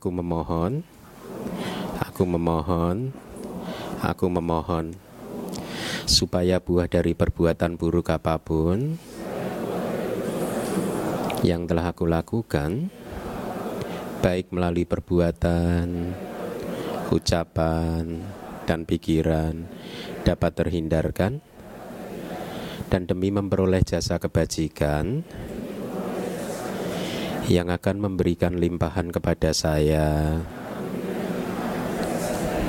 Aku memohon supaya buah dari perbuatan buruk apapun yang telah aku lakukan, baik melalui perbuatan, ucapan, dan pikiran, dapat terhindarkan. Dan demi memperoleh jasa kebajikan yang akan memberikan limpahan kepada saya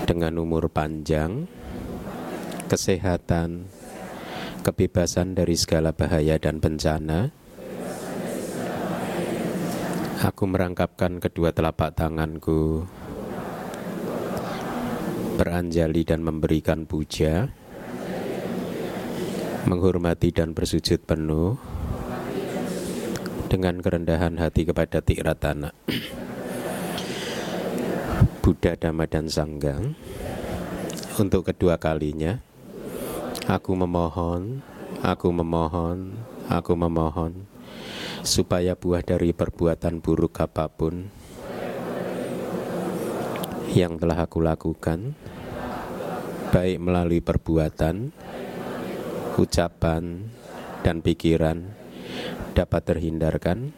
dengan umur panjang, kesehatan, kebebasan dari segala bahaya dan bencana, aku merangkapkan kedua telapak tanganku, beranjali dan memberikan puja, menghormati dan bersujud penuh dengan kerendahan hati kepada Tiratana, Buddha, Dhamma, dan Sangha. Untuk kedua kalinya, aku memohon, supaya buah dari perbuatan buruk apapun yang telah aku lakukan, baik melalui perbuatan, ucapan, dan pikiran, dapat terhindarkan.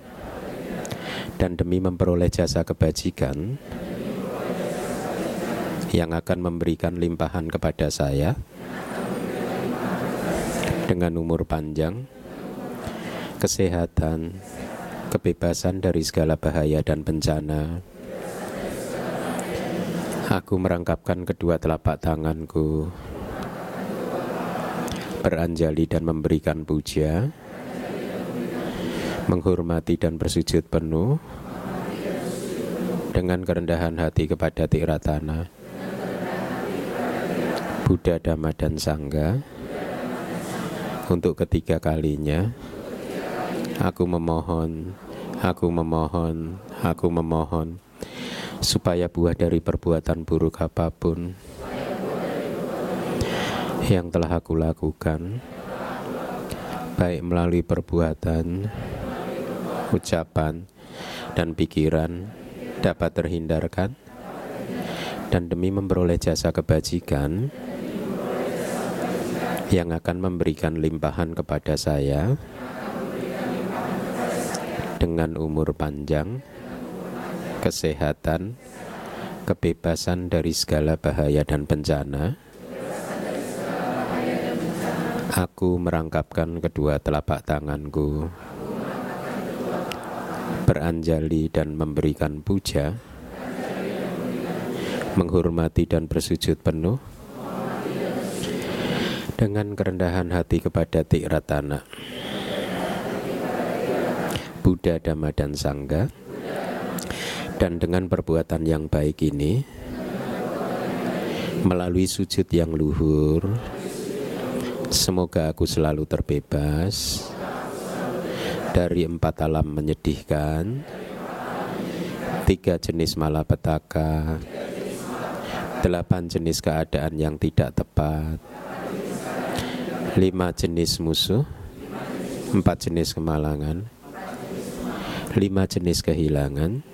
Dan demi memperoleh jasa kebajikan yang akan memberikan limpahan kepada saya dengan umur panjang, kesehatan, kebebasan dari segala bahaya dan bencana, aku merangkapkan kedua telapak tanganku, beranjali dan memberikan puja, menghormati dan bersujud penuh dengan kerendahan hati kepada Tiratana, Buddha, Dhamma, dan Sangha. Untuk ketiga kalinya, aku memohon, supaya buah dari perbuatan buruk apapun yang telah aku lakukan, baik melalui perbuatan, ucapan, dan pikiran, dapat terhindarkan. Dan demi memperoleh jasa kebajikan yang akan memberikan limpahan kepada saya dengan umur panjang, kesehatan, kebebasan dari segala bahaya dan bencana, aku merangkapkan kedua telapak tanganku, beranjali dan memberikan puja, menghormati dan bersujud penuh dengan kerendahan hati kepada Tiratana, Buddha, Dhamma, dan Sangha. Dan dengan perbuatan yang baik ini, melalui sujud yang luhur, semoga aku selalu terbebas dari 4 alam menyedihkan, 3 jenis malapetaka, 8 jenis keadaan yang tidak tepat, 5 jenis musuh, 4 jenis kemalangan, 5 jenis kehilangan,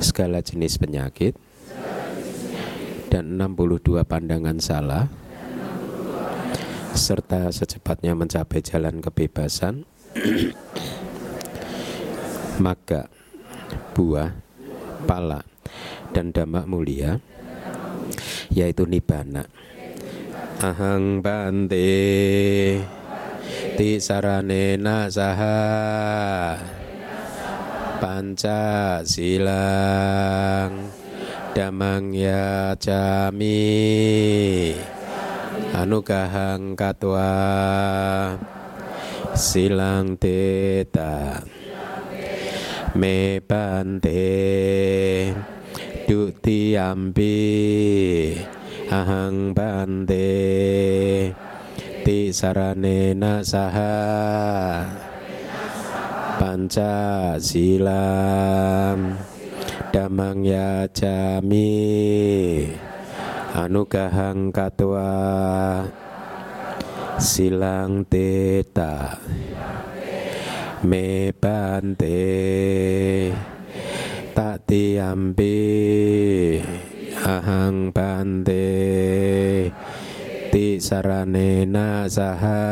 segala jenis penyakit, dan 62 pandangan salah, serta secepatnya mencapai jalan kebebasan. Maka buah, pala, dan dhamma mulia yaitu Nibbana. Ahang bante tisaranena saha panca silang damang yacami anugahang katwa silang teta me bante duti ampi ahang bante tisarane nasaha panca silam damang yacami anugahang katwa silang teta me bante Tatiyampi ahang bante tisaranena saha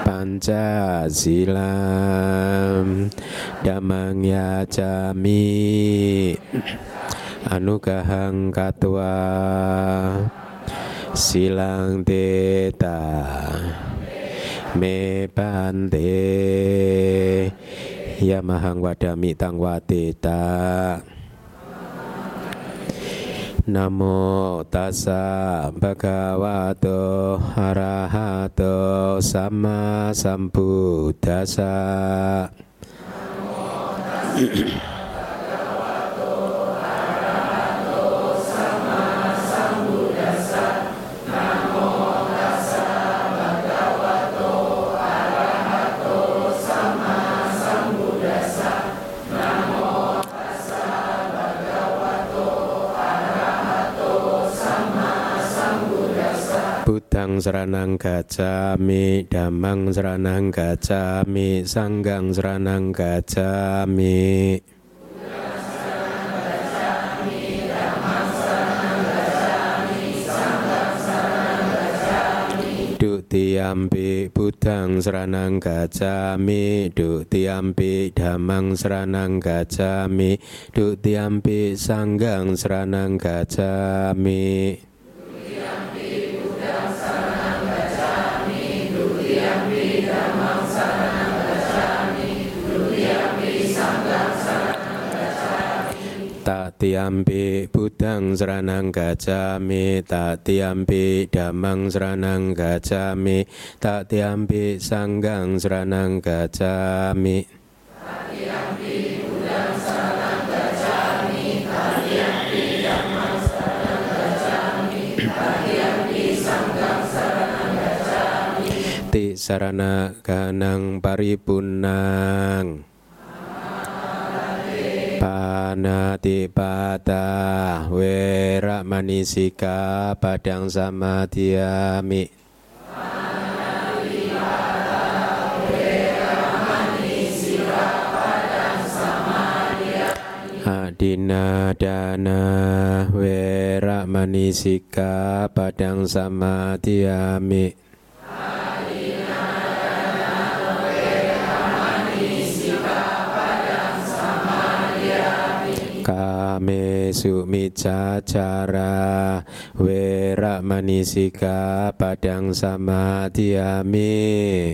panca silam damang yacami anugahang katwa silang teta me bante yamahang wadami tangwateta. Namo tassa bhagavato arahato sama sambuddhassa. Buddhang saranang gacchami, dhammang saranang gacchami, sangghang saranang gacchami. Dutiyampi buddhang saranang gacchami, dutiyampi dhammang saranang gacchami, dutiyampi sangghang saranang gacchami. Tatiyampi buddhang saranang gacchami, tatiyampi dhammang saranang gacchami, tatiyampi sangghang saranang gacchami. Tatiyampi buddhang saranang gacchami, tatiyampi dhammang saranang gacchami, tatiyampi sangghang saranang gacchami. Tisarana ganang paripunang panati patah wera manisika padang samadhiyami. Panati patah wera manisika padang samadhiyami. Adina dana wera manisika padang samadhiyami. Kame sumicca cara wera manisika padang samadhiyami.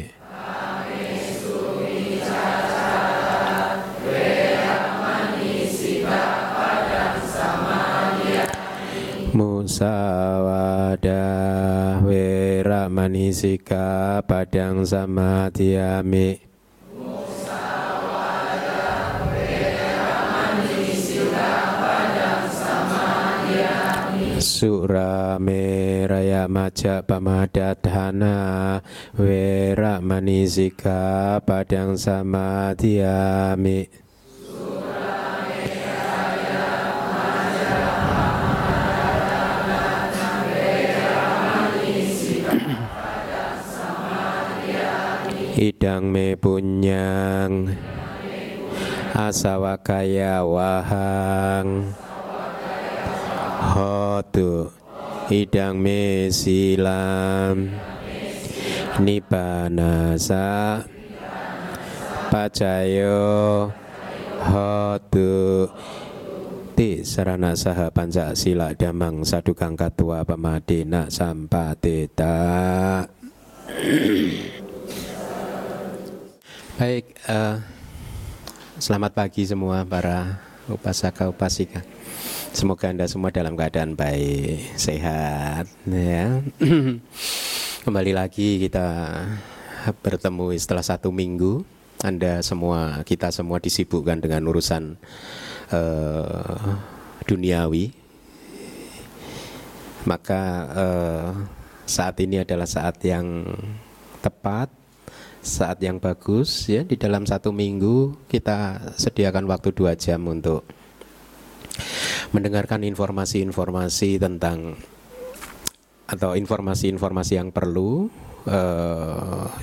Kame sumicca cara wera manisika padang samadhiyami. Musawada wera manisika padang samadhiyami. Surame raya maja pamadadhana wera manisika padang samadhiyami. Surame raya maja pamadadhana wera manisika padang samadhiyami. Idang me punyang asawakaya wahang hotu idang me silam Nibbana sa pacayo hotu ti sarana saha panca sila damang sadukang katua pamadina sampatita. Baik, selamat pagi semua para upasaka upasika. Semoga Anda semua dalam keadaan baik, sehat, ya. Kembali lagi kita bertemu setelah satu minggu. Anda semua, kita semua disibukkan dengan urusan duniawi. Maka saat ini adalah saat yang tepat, saat yang bagus, ya. Di dalam satu minggu kita sediakan waktu 2 jam untuk mendengarkan informasi-informasi tentang atau informasi-informasi yang perlu,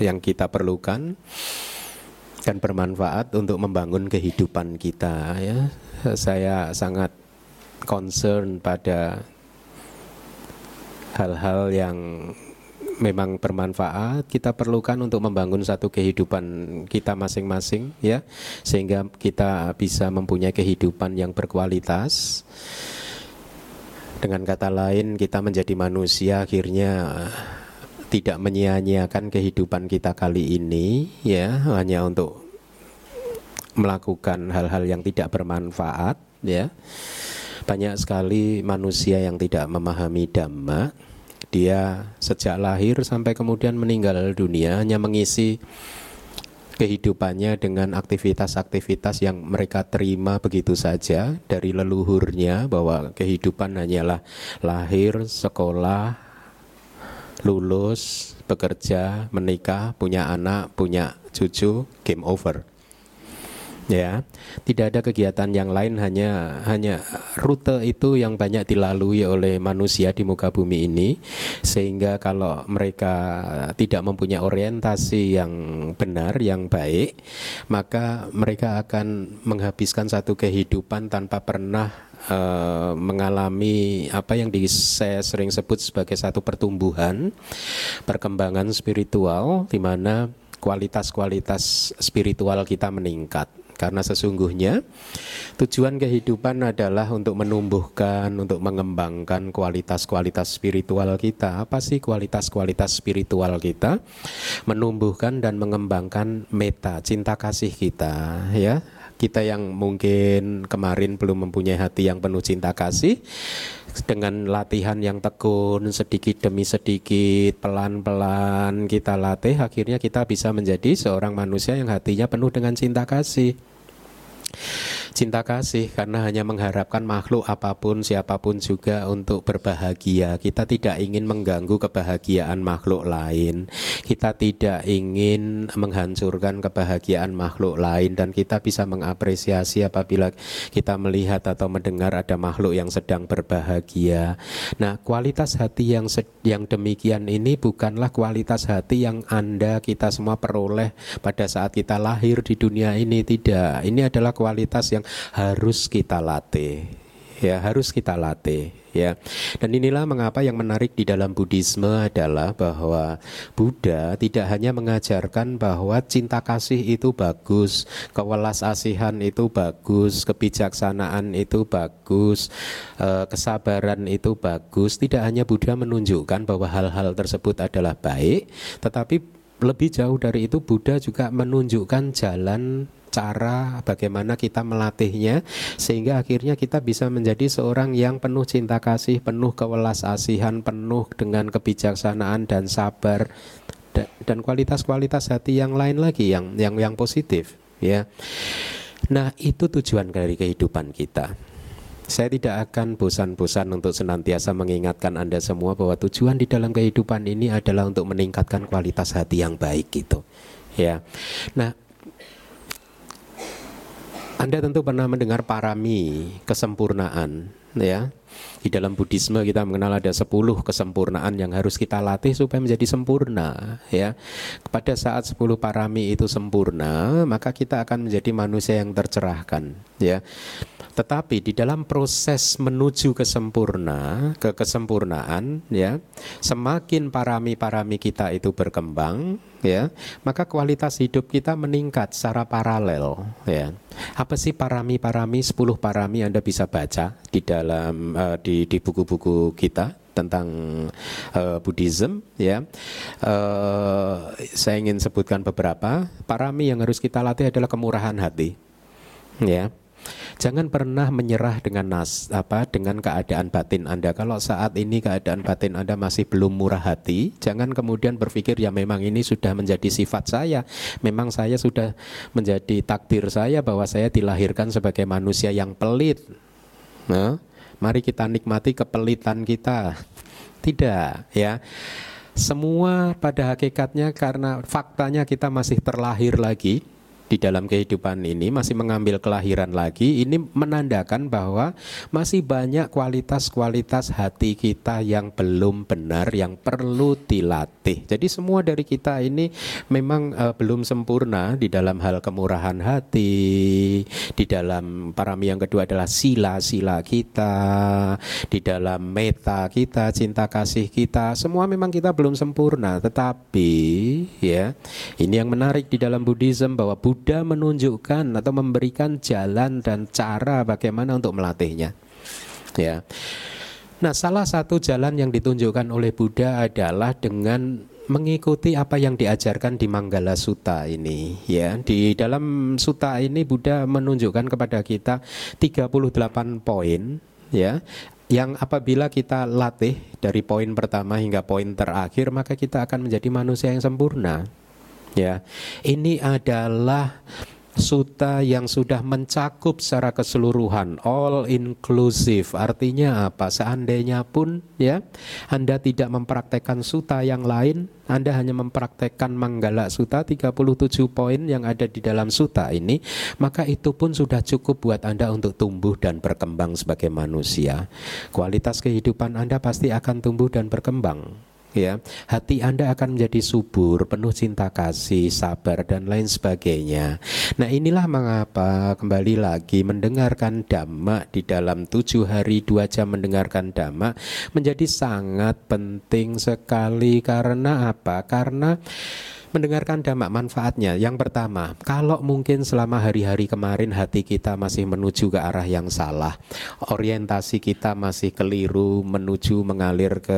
yang kita perlukan dan bermanfaat untuk membangun kehidupan kita, ya. Saya sangat concern pada hal-hal yang memang bermanfaat kita perlukan untuk membangun satu kehidupan kita masing-masing, ya, sehingga kita bisa mempunyai kehidupan yang berkualitas. Dengan kata lain, kita menjadi manusia akhirnya tidak menyia-nyiakan kehidupan kita kali ini, ya, hanya untuk melakukan hal-hal yang tidak bermanfaat, ya. Banyak sekali manusia yang tidak memahami Dhamma. Dia sejak lahir sampai kemudian meninggal dunia hanya mengisi kehidupannya dengan aktivitas-aktivitas yang mereka terima begitu saja dari leluhurnya, bahwa kehidupan hanyalah lahir, sekolah, lulus, bekerja, menikah, punya anak, punya cucu, game over. Ya, tidak ada kegiatan yang lain, hanya rute itu yang banyak dilalui oleh manusia di muka bumi ini, sehingga kalau mereka tidak mempunyai orientasi yang benar, yang baik, maka mereka akan menghabiskan satu kehidupan tanpa pernah mengalami apa yang saya sering sebut sebagai satu pertumbuhan, perkembangan spiritual, di mana kualitas-kualitas spiritual kita meningkat. Karena sesungguhnya tujuan kehidupan adalah untuk menumbuhkan, untuk mengembangkan kualitas-kualitas spiritual kita. Apa sih kualitas-kualitas spiritual kita? Menumbuhkan dan mengembangkan meta, cinta kasih kita, ya. Kita yang mungkin kemarin belum mempunyai hati yang penuh cinta kasih, dengan latihan yang tekun, sedikit demi sedikit, pelan-pelan kita latih, akhirnya kita bisa menjadi seorang manusia yang hatinya penuh dengan cinta kasih. Cinta kasih karena hanya mengharapkan makhluk apapun, siapapun juga untuk berbahagia. Kita tidak ingin mengganggu kebahagiaan makhluk lain, kita tidak ingin menghancurkan kebahagiaan makhluk lain, dan kita bisa mengapresiasi apabila kita melihat atau mendengar ada makhluk yang sedang berbahagia. Nah, kualitas hati yang demikian ini bukanlah kualitas hati yang kita semua peroleh pada saat kita lahir di dunia ini. Tidak, ini adalah kualitas yang harus kita latih, ya, harus kita latih, ya. Dan inilah mengapa yang menarik di dalam Buddhisme adalah bahwa Buddha tidak hanya mengajarkan bahwa cinta kasih itu bagus, kewelas asihan itu bagus, kebijaksanaan itu bagus, kesabaran itu bagus. Tidak hanya Buddha menunjukkan bahwa hal-hal tersebut adalah baik, tetapi lebih jauh dari itu, Buddha juga menunjukkan jalan, cara bagaimana kita melatihnya, sehingga akhirnya kita bisa menjadi seorang yang penuh cinta kasih, penuh kewelas asihan, penuh dengan kebijaksanaan dan sabar, dan kualitas-kualitas hati yang lain lagi yang positif, ya. Nah, itu tujuan dari kehidupan kita. Saya tidak akan bosan-bosan untuk senantiasa mengingatkan Anda semua bahwa tujuan di dalam kehidupan ini adalah untuk meningkatkan kualitas hati yang baik gitu, ya. Nah, Anda tentu pernah mendengar parami, kesempurnaan, ya. Di dalam Buddhisme kita mengenal ada 10 kesempurnaan yang harus kita latih supaya menjadi sempurna, ya. Pada saat 10 parami itu sempurna, maka kita akan menjadi manusia yang tercerahkan, ya. Tetapi di dalam proses menuju kesempurnaan, ya, semakin parami-parami kita itu berkembang, ya, maka kualitas hidup kita meningkat secara paralel, ya. Apa sih parami-parami? 10 parami Anda bisa baca di dalam di buku-buku kita tentang Buddhism, ya. Saya ingin sebutkan beberapa parami yang harus kita latih. Adalah kemurahan hati, ya. Jangan pernah menyerah dengan keadaan batin Anda. Kalau saat ini keadaan batin Anda masih belum murah hati, jangan kemudian berpikir, ya memang ini sudah menjadi sifat saya, memang saya sudah menjadi takdir saya bahwa saya dilahirkan sebagai manusia yang pelit. Nah, mari kita nikmati kepelitan kita. Tidak, ya. Semua pada hakikatnya karena faktanya kita masih terlahir lagi, di dalam kehidupan ini masih mengambil kelahiran lagi, ini menandakan bahwa masih banyak kualitas-kualitas hati kita yang belum benar, yang perlu dilatih. Jadi semua dari kita ini memang belum sempurna di dalam hal kemurahan hati, di dalam parami yang kedua adalah sila-sila kita, di dalam meta kita, cinta kasih kita, semua memang kita belum sempurna. Tetapi ya, ini yang menarik di dalam Buddhism, bahwa Buddha menunjukkan atau memberikan jalan dan cara bagaimana untuk melatihnya. Ya. Nah, salah satu jalan yang ditunjukkan oleh Buddha adalah dengan mengikuti apa yang diajarkan di Mangala Sutta ini, ya. Di dalam sutta ini Buddha menunjukkan kepada kita 38 poin, ya, yang apabila kita latih dari poin pertama hingga poin terakhir, maka kita akan menjadi manusia yang sempurna. Ya, ini adalah sutta yang sudah mencakup secara keseluruhan, all inclusive. Artinya apa? Seandainya pun ya Anda tidak mempraktekkan sutta yang lain, Anda hanya mempraktekkan Mangala Sutta 37 poin yang ada di dalam sutta ini, maka itu pun sudah cukup buat Anda untuk tumbuh dan berkembang sebagai manusia. Kualitas kehidupan Anda pasti akan tumbuh dan berkembang. Ya, hati Anda akan menjadi subur, penuh cinta kasih, sabar dan lain sebagainya. Nah, inilah mengapa kembali lagi mendengarkan Dhamma di dalam 7 hari 2 jam mendengarkan Dhamma menjadi sangat penting sekali. Karena apa? Karena mendengarkan Dhamma manfaatnya yang pertama, kalau mungkin selama hari-hari kemarin hati kita masih menuju ke arah yang salah, orientasi kita masih keliru menuju mengalir ke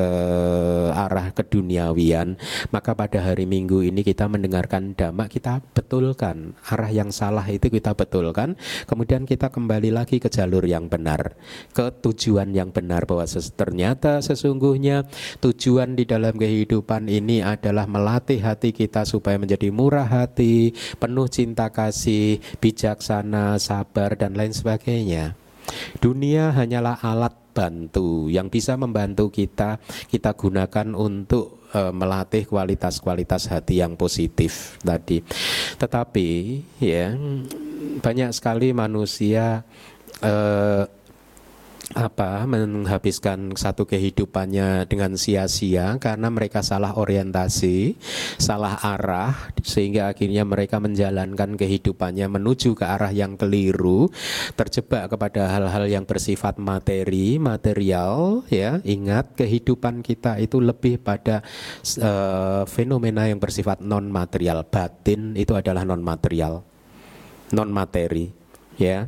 arah keduniawian, maka pada hari Minggu ini kita mendengarkan Dhamma, kita betulkan arah yang salah itu, kita betulkan, kemudian kita kembali lagi ke jalur yang benar, ke tujuan yang benar, bahwa ternyata sesungguhnya tujuan di dalam kehidupan ini adalah melatih hati kita supaya menjadi murah hati, penuh cinta kasih, bijaksana, sabar, dan lain sebagainya. Dunia hanyalah alat bantu yang bisa membantu kita, kita gunakan untuk melatih kualitas-kualitas hati yang positif tadi. Tetapi ya, banyak sekali manusia menghabiskan satu kehidupannya dengan sia-sia karena mereka salah orientasi, salah arah, sehingga akhirnya mereka menjalankan kehidupannya menuju ke arah yang keliru, terjebak kepada hal-hal yang bersifat materi, material. Ya, ingat kehidupan kita itu lebih pada fenomena yang bersifat non material. Batin itu adalah non material, non materi. Ya,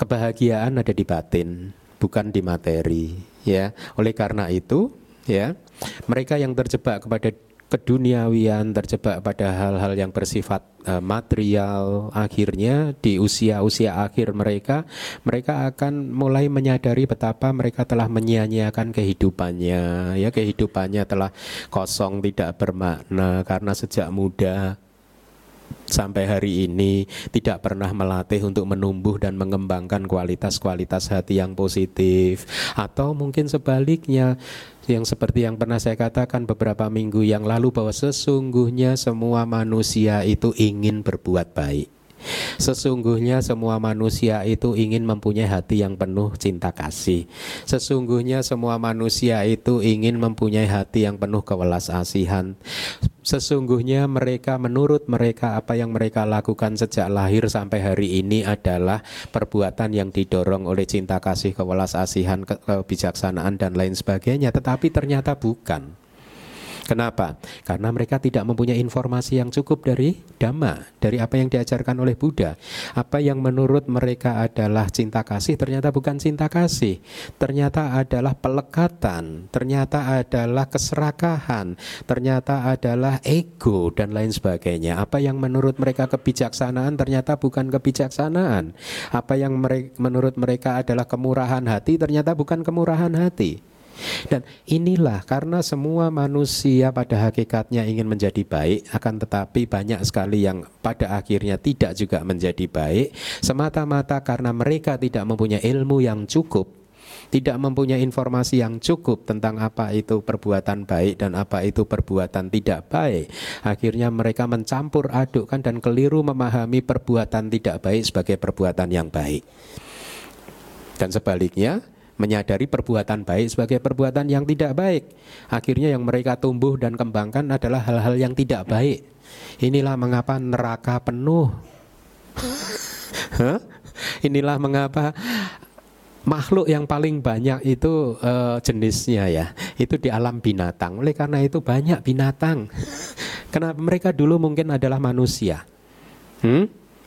kebahagiaan ada di batin, bukan di materi, ya. Oleh karena itu, ya, mereka yang terjebak kepada keduniawian, terjebak pada hal-hal yang bersifat material, akhirnya di usia-usia akhir mereka akan mulai menyadari betapa mereka telah menyia-nyiakan kehidupannya, ya, kehidupannya telah kosong, tidak bermakna, karena sejak muda sampai hari ini tidak pernah melatih untuk menumbuh dan mengembangkan kualitas-kualitas hati yang positif. Atau mungkin sebaliknya, yang seperti yang pernah saya katakan beberapa minggu yang lalu, bahwa sesungguhnya semua manusia itu ingin berbuat baik, sesungguhnya semua manusia itu ingin mempunyai hati yang penuh cinta kasih, sesungguhnya semua manusia itu ingin mempunyai hati yang penuh kewelas asihan. Sesungguhnya mereka, menurut mereka, apa yang mereka lakukan sejak lahir sampai hari ini adalah perbuatan yang didorong oleh cinta kasih, kewelas asihan, kebijaksanaan dan lain sebagainya. Tetapi ternyata bukan. Kenapa? Karena mereka tidak mempunyai informasi yang cukup dari Dhamma, dari apa yang diajarkan oleh Buddha. Apa yang menurut mereka adalah cinta kasih, ternyata bukan cinta kasih. Ternyata adalah pelekatan, ternyata adalah keserakahan, ternyata adalah ego dan lain sebagainya. Apa yang menurut mereka kebijaksanaan, ternyata bukan kebijaksanaan. Apa yang menurut mereka adalah kemurahan hati, ternyata bukan kemurahan hati. Dan inilah, karena semua manusia pada hakikatnya ingin menjadi baik, akan tetapi banyak sekali yang pada akhirnya tidak juga menjadi baik, semata-mata karena mereka tidak mempunyai ilmu yang cukup tidak mempunyai informasi yang cukup tentang apa itu perbuatan baik dan apa itu perbuatan tidak baik. Akhirnya mereka mencampur adukkan dan keliru memahami perbuatan tidak baik sebagai perbuatan yang baik. Dan sebaliknya, menyadari perbuatan baik sebagai perbuatan yang tidak baik. Akhirnya yang mereka tumbuh dan kembangkan adalah hal-hal yang tidak baik. Inilah mengapa neraka penuh. Inilah mengapa makhluk yang paling banyak itu jenisnya ya, itu di alam binatang. Oleh karena itu banyak binatang. Kenapa? Mereka dulu mungkin adalah manusia.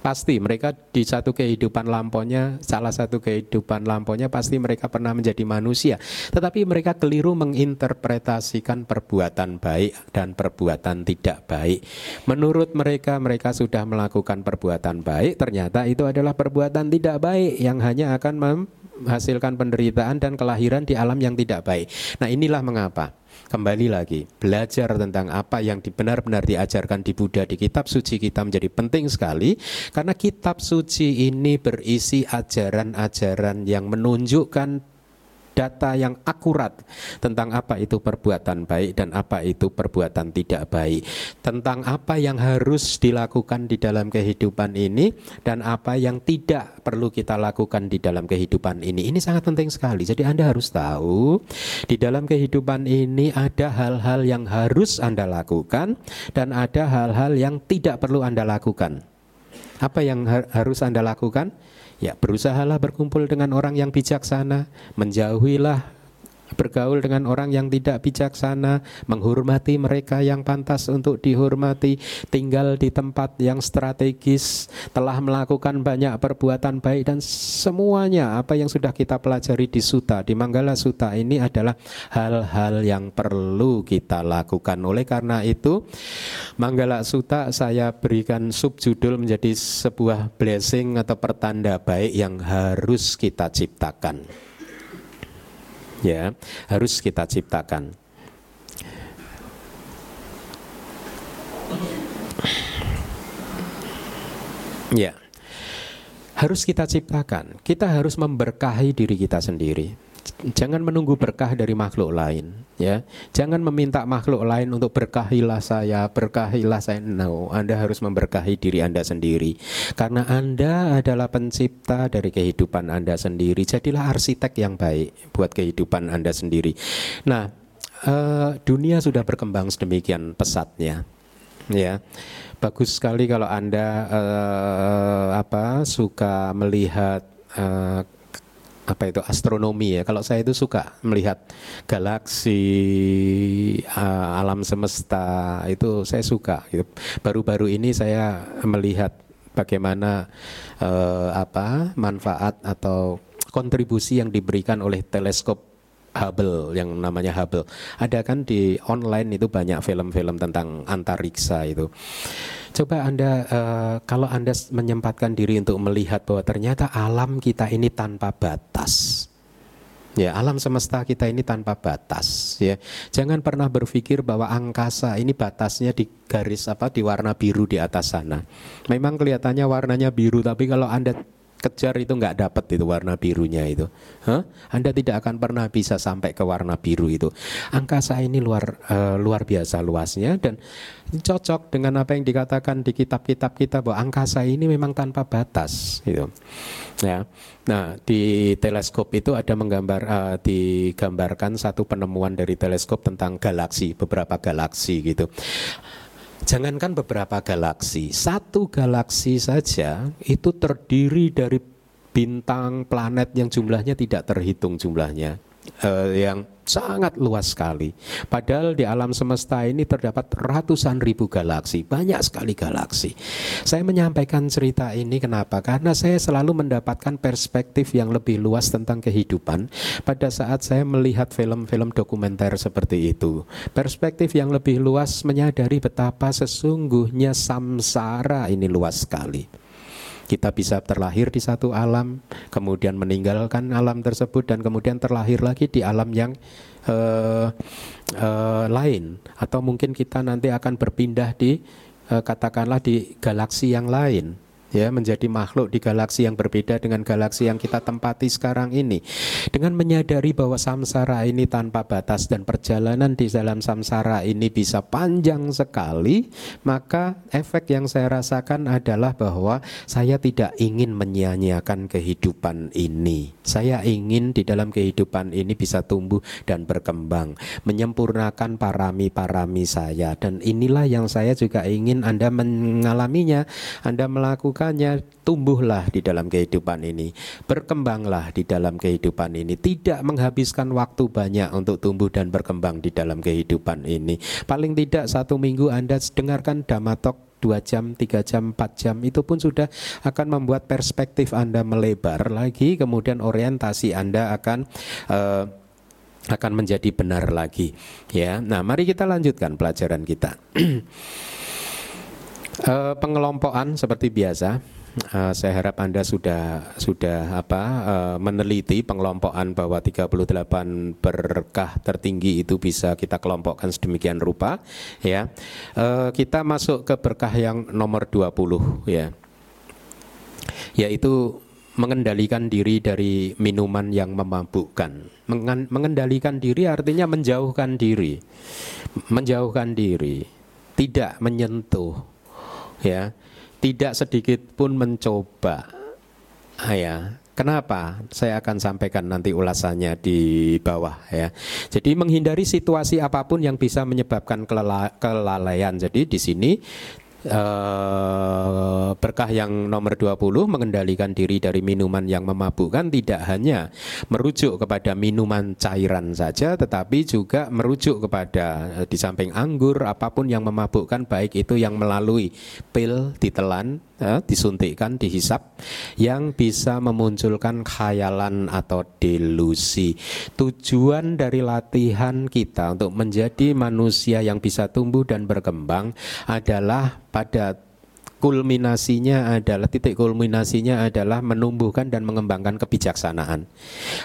Pasti mereka di satu kehidupan lampaunya, salah satu kehidupan lampaunya pasti mereka pernah menjadi manusia. Tetapi mereka keliru menginterpretasikan perbuatan baik dan perbuatan tidak baik. Menurut mereka, mereka sudah melakukan perbuatan baik, ternyata itu adalah perbuatan tidak baik yang hanya akan menghasilkan penderitaan dan kelahiran di alam yang tidak baik. Nah, inilah mengapa. Kembali lagi, belajar tentang apa yang benar-benar diajarkan di Buddha, di kitab suci kita menjadi penting sekali. Karena kitab suci ini berisi ajaran-ajaran yang menunjukkan data yang akurat tentang apa itu perbuatan baik dan apa itu perbuatan tidak baik, tentang apa yang harus dilakukan di dalam kehidupan ini dan apa yang tidak perlu kita lakukan di dalam kehidupan ini. Ini sangat penting sekali. Jadi Anda harus tahu di dalam kehidupan ini ada hal-hal yang harus Anda lakukan dan ada hal-hal yang tidak perlu Anda lakukan. Apa yang harus Anda lakukan? Ya, berusahalah berkumpul dengan orang yang bijaksana, menjauhilah bergaul dengan orang yang tidak bijaksana, menghormati mereka yang pantas untuk dihormati, tinggal di tempat yang strategis, telah melakukan banyak perbuatan baik, dan semuanya apa yang sudah kita pelajari di Sutta, di Mangala Sutta ini adalah hal-hal yang perlu kita lakukan. Oleh karena itu, Mangala Sutta saya berikan subjudul menjadi sebuah blessing atau pertanda baik yang harus kita ciptakan. Ya, harus kita ciptakan. Ya, harus kita ciptakan. Kita harus memberkahi diri kita sendiri. Jangan menunggu berkah dari makhluk lain, ya. Jangan meminta makhluk lain untuk berkahilah saya. No, Anda harus memberkahi diri Anda sendiri. Karena Anda adalah pencipta dari kehidupan Anda sendiri. Jadilah arsitek yang baik buat kehidupan Anda sendiri. Nah, dunia sudah berkembang sedemikian pesatnya, ya. Bagus sekali kalau Anda suka melihat astronomi ya. Kalau saya itu suka melihat galaksi, alam semesta, itu saya suka gitu. Baru-baru ini saya melihat bagaimana manfaat atau kontribusi yang diberikan oleh teleskop Hubble, yang namanya Hubble. Ada kan di online itu banyak film-film tentang antariksa itu. Coba Anda, kalau Anda menyempatkan diri untuk melihat bahwa ternyata alam kita ini tanpa batas. Ya, alam semesta kita ini tanpa batas, ya. Jangan pernah berpikir bahwa angkasa ini batasnya di garis di warna biru di atas sana. Memang kelihatannya warnanya biru, tapi kalau Anda kejar itu nggak dapat itu warna birunya itu. Anda tidak akan pernah bisa sampai ke warna biru itu. Angkasa ini luar biasa luasnya dan cocok dengan apa yang dikatakan di kitab-kitab kita bahwa angkasa ini memang tanpa batas gitu. Ya. Nah, di teleskop itu ada digambarkan satu penemuan dari teleskop tentang galaksi, beberapa galaksi gitu. Jangankan beberapa galaksi, satu galaksi saja itu terdiri dari bintang, planet yang jumlahnya tidak terhitung jumlahnya, yang sangat luas sekali. Padahal di alam semesta ini terdapat ratusan ribu galaksi, banyak sekali galaksi. Saya menyampaikan cerita ini kenapa? Karena saya selalu mendapatkan perspektif yang lebih luas tentang kehidupan pada saat saya melihat film-film dokumenter seperti itu. Perspektif yang lebih luas menyadari betapa sesungguhnya samsara ini luas sekali. Kita bisa terlahir di satu alam, kemudian meninggalkan alam tersebut, dan kemudian terlahir lagi di alam yang lain. Atau mungkin kita nanti akan berpindah di katakanlah di galaksi yang lain. ya, menjadi makhluk di galaksi yang berbeda dengan galaksi yang kita tempati sekarang ini. Dengan menyadari bahwa samsara ini tanpa batas dan perjalanan di dalam samsara ini bisa panjang sekali, maka efek yang saya rasakan adalah bahwa saya tidak ingin menyia-nyiakan kehidupan ini. Saya ingin di dalam kehidupan ini bisa tumbuh dan berkembang, menyempurnakan parami-parami saya. Dan inilah yang saya juga ingin Anda mengalaminya, Anda melakukan. Tumbuhlah di dalam kehidupan ini, berkembanglah di dalam kehidupan ini, tidak menghabiskan waktu banyak untuk tumbuh dan berkembang di dalam kehidupan ini. Paling tidak 1 minggu Anda dengarkan Dhamma Talk 2 jam, 3 jam, 4 jam, itu pun sudah akan membuat perspektif Anda melebar lagi, kemudian orientasi Anda akan menjadi benar lagi, ya. Nah, mari kita lanjutkan pelajaran kita. Pengelompokan seperti biasa, saya harap Anda sudah meneliti pengelompokan bahwa 38 berkah tertinggi itu bisa kita kelompokkan sedemikian rupa, ya. Kita masuk ke berkah yang nomor 20, ya, yaitu mengendalikan diri dari minuman yang memabukkan. Mengendalikan diri artinya menjauhkan diri, tidak menyentuh, ya, tidak sedikit pun mencoba, ya. Kenapa? Saya akan sampaikan nanti ulasannya di bawah, ya. Jadi menghindari situasi apapun yang bisa menyebabkan kelalaian. Jadi di sini berkah yang nomor 20, mengendalikan diri dari minuman yang memabukkan, tidak hanya merujuk kepada minuman cairan saja, tetapi juga merujuk kepada di samping anggur, apapun yang memabukkan, baik itu yang melalui pil, ditelan, disuntikkan, dihisap, yang bisa memunculkan khayalan atau delusi. Tujuan dari latihan kita untuk menjadi manusia yang bisa tumbuh dan berkembang adalah titik kulminasinya adalah menumbuhkan dan mengembangkan kebijaksanaan.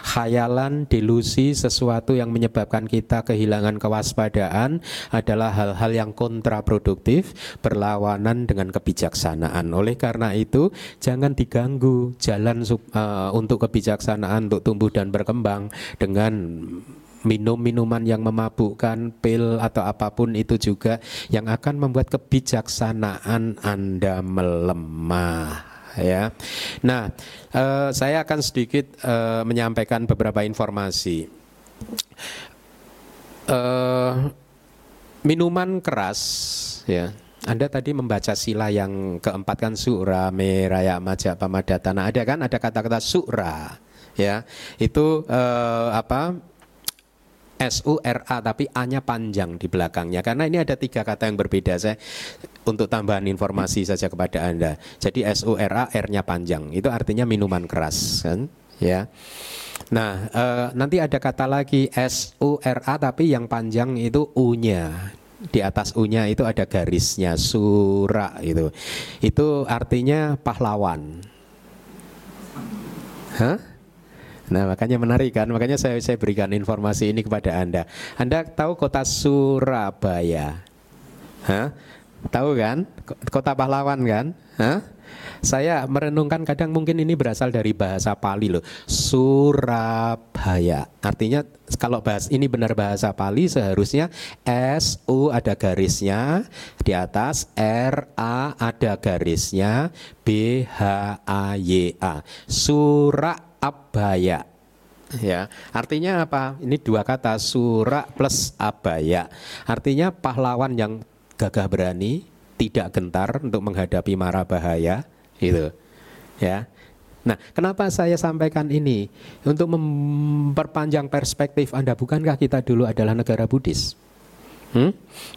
Khayalan, delusi, sesuatu yang menyebabkan kita kehilangan kewaspadaan adalah hal-hal yang kontraproduktif, berlawanan dengan kebijaksanaan. Oleh karena itu, jangan diganggu jalan untuk kebijaksanaan, untuk tumbuh dan berkembang dengan minum-minuman yang memabukkan, pil atau apapun itu juga, yang akan membuat kebijaksanaan Anda melemah, ya. Nah, saya akan sedikit menyampaikan beberapa informasi. Minuman keras, ya. Anda tadi membaca sila yang keempat kan, sura, meraya, majak, pamadatana. Ada kan? Ada kata-kata sura, ya. Itu SURA tapi A-nya panjang di belakangnya. Karena ini ada 3 kata yang berbeda, saya untuk tambahan informasi saja kepada Anda. Jadi SURA, R-nya panjang, itu artinya minuman keras, kan? Ya. Nah, nanti ada kata lagi SURA tapi yang panjang itu U-nya. Di atas U-nya itu ada garisnya, sura itu. Itu artinya pahlawan. Hah? Nah, makanya menarik kan, makanya saya berikan informasi ini kepada Anda. Anda tahu kota Surabaya? Hah? Tahu kan? Kota pahlawan kan? Hah? Saya merenungkan, kadang mungkin ini berasal dari bahasa Pali loh. Surabaya. Artinya kalau bahas ini benar bahasa Pali, seharusnya SU ada garisnya di atas, RA ada garisnya, BHAYA. Surabaya, ya. Artinya apa? Ini 2 kata, sura plus abaya. Artinya pahlawan yang gagah berani, tidak gentar untuk menghadapi mara bahaya, gitu, ya. Nah, kenapa saya sampaikan ini? Untuk memperpanjang perspektif Anda. Bukankah kita dulu adalah negara Buddhis?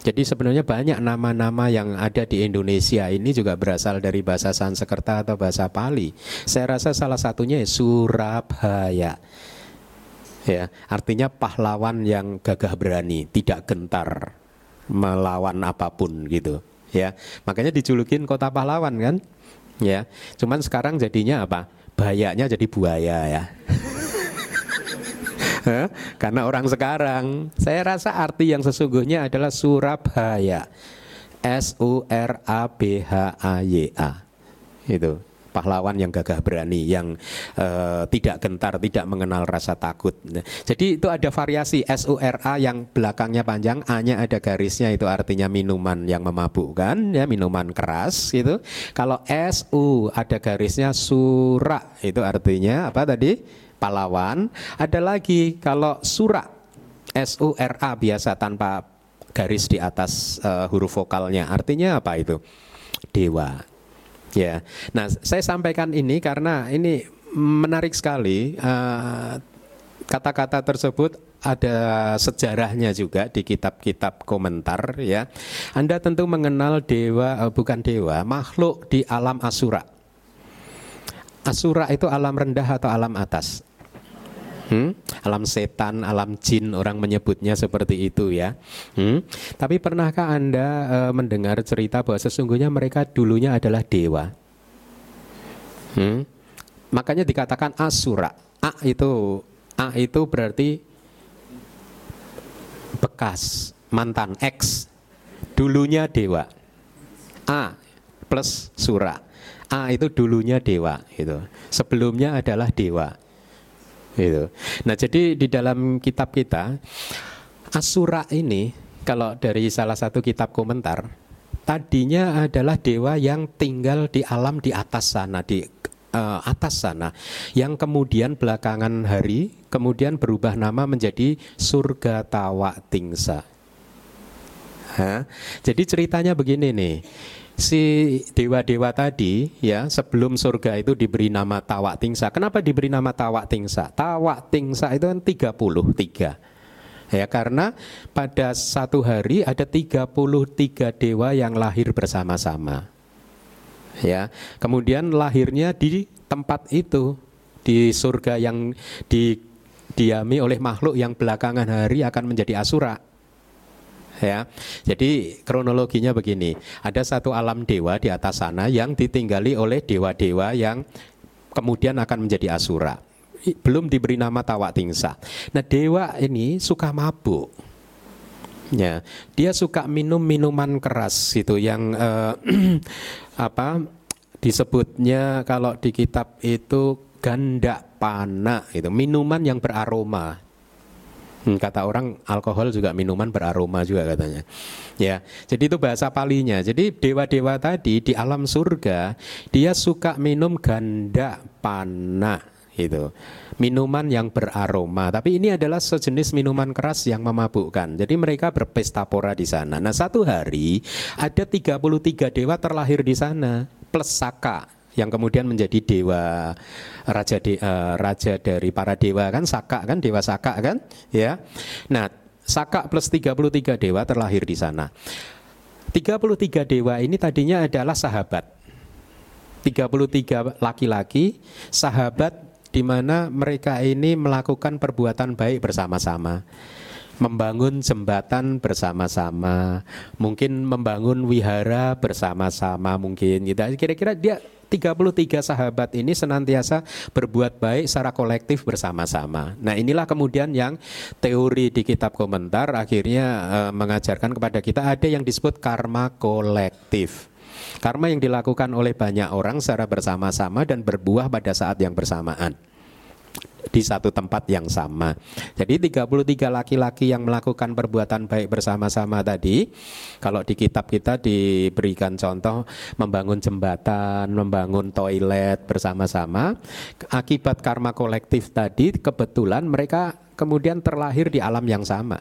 Jadi sebenarnya banyak nama-nama yang ada di Indonesia ini juga berasal dari bahasa Sansekerta atau bahasa Pali. Saya rasa salah satunya Surabaya, ya, artinya pahlawan yang gagah berani, tidak gentar melawan apapun, gitu, ya. Makanya dijulukin kota pahlawan kan, ya. Cuman sekarang jadinya apa? Bayanya jadi buaya, ya. Karena orang sekarang, saya rasa arti yang sesungguhnya adalah Surabaya, SURABHAYA, itu. Pahlawan yang gagah berani, yang tidak gentar, tidak mengenal rasa takut. Jadi itu ada variasi SURA yang belakangnya panjang, A-nya ada garisnya, itu artinya minuman yang memabukkan, ya, minuman keras gitu. Kalau SU ada garisnya sura, itu artinya apa tadi? Pahlawan. Ada lagi kalau sura, SURA biasa tanpa garis di atas huruf vokalnya, artinya apa itu? Dewa. Ya, nah saya sampaikan ini karena ini menarik sekali, kata-kata tersebut ada sejarahnya juga di kitab-kitab komentar ya. Anda tentu mengenal makhluk di alam asura. Asura itu alam rendah atau alam atas? Alam setan, alam jin, orang menyebutnya seperti itu ya. Tapi pernahkah Anda mendengar cerita bahwa sesungguhnya mereka dulunya adalah dewa? Makanya dikatakan asura. A itu berarti bekas, mantan, ex. Dulunya dewa. A plus sura. A itu dulunya dewa gitu. Sebelumnya adalah dewa. Gitu. Nah jadi di dalam kitab kita Asura ini, kalau dari salah satu kitab komentar, tadinya adalah dewa yang tinggal di alam di atas sana, di atas sana, yang kemudian belakangan hari kemudian berubah nama menjadi surga Tawatingsa. Jadi ceritanya begini nih, si dewa-dewa tadi ya, sebelum surga itu diberi nama Tawatingsa. Kenapa diberi nama Tawatingsa? Tawatingsa itu kan 33. Ya, karena pada satu hari ada 33 dewa yang lahir bersama-sama. Ya, kemudian lahirnya di tempat itu, di surga yang didiami oleh makhluk yang belakangan hari akan menjadi asura. Ya, jadi kronologinya begini, ada satu alam dewa di atas sana yang ditinggali oleh dewa-dewa yang kemudian akan menjadi asura, belum diberi nama Tawatingsa. Nah dewa ini suka mabuk ya, dia suka minum minuman keras itu yang apa disebutnya kalau di kitab itu ganda panak, itu minuman yang beraroma. Kata orang alkohol juga minuman beraroma juga katanya. Ya, jadi itu bahasa Palinya. Jadi dewa-dewa tadi di alam surga dia suka minum ganda panak gitu. Minuman yang beraroma. Tapi ini adalah sejenis minuman keras yang memabukkan. Jadi mereka berpesta pora di sana. Nah, satu hari ada 33 dewa terlahir di sana plus Saka, yang kemudian menjadi dewa raja dari para dewa kan, Saka kan, Dewa Saka kan ya. Nah, Saka plus 33 dewa terlahir di sana. 33 dewa ini tadinya adalah sahabat. 33 laki-laki sahabat, di mana mereka ini melakukan perbuatan baik bersama-sama. Membangun jembatan bersama-sama, mungkin membangun wihara bersama-sama mungkin. Kira-kira dia 33 sahabat ini senantiasa berbuat baik secara kolektif bersama-sama. Nah inilah kemudian yang teori di kitab komentar akhirnya mengajarkan kepada kita ada yang disebut karma kolektif. Karma yang dilakukan oleh banyak orang secara bersama-sama dan berbuah pada saat yang bersamaan di satu tempat yang sama. Jadi 33 laki-laki yang melakukan perbuatan baik bersama-sama tadi, kalau di kitab kita diberikan contoh membangun jembatan, membangun toilet bersama-sama, akibat karma kolektif tadi kebetulan mereka kemudian terlahir di alam yang sama.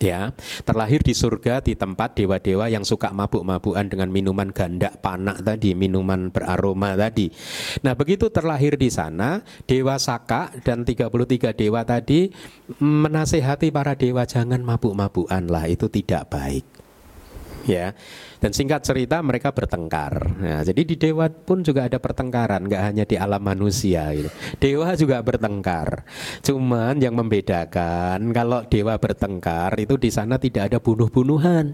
Ya, terlahir di surga di tempat dewa-dewa yang suka mabuk-mabukan dengan minuman ganda panak tadi, minuman beraroma tadi. Nah, begitu terlahir di sana, Dewa Saka dan 33 dewa tadi menasehati para dewa jangan mabuk-mabukan lah, itu tidak baik. Ya, dan singkat cerita mereka bertengkar. Nah, jadi di dewa pun juga ada pertengkaran, nggak hanya di alam manusia. Gitu. Dewa juga bertengkar. Cuman yang membedakan kalau dewa bertengkar itu di sana tidak ada bunuh-bunuhan.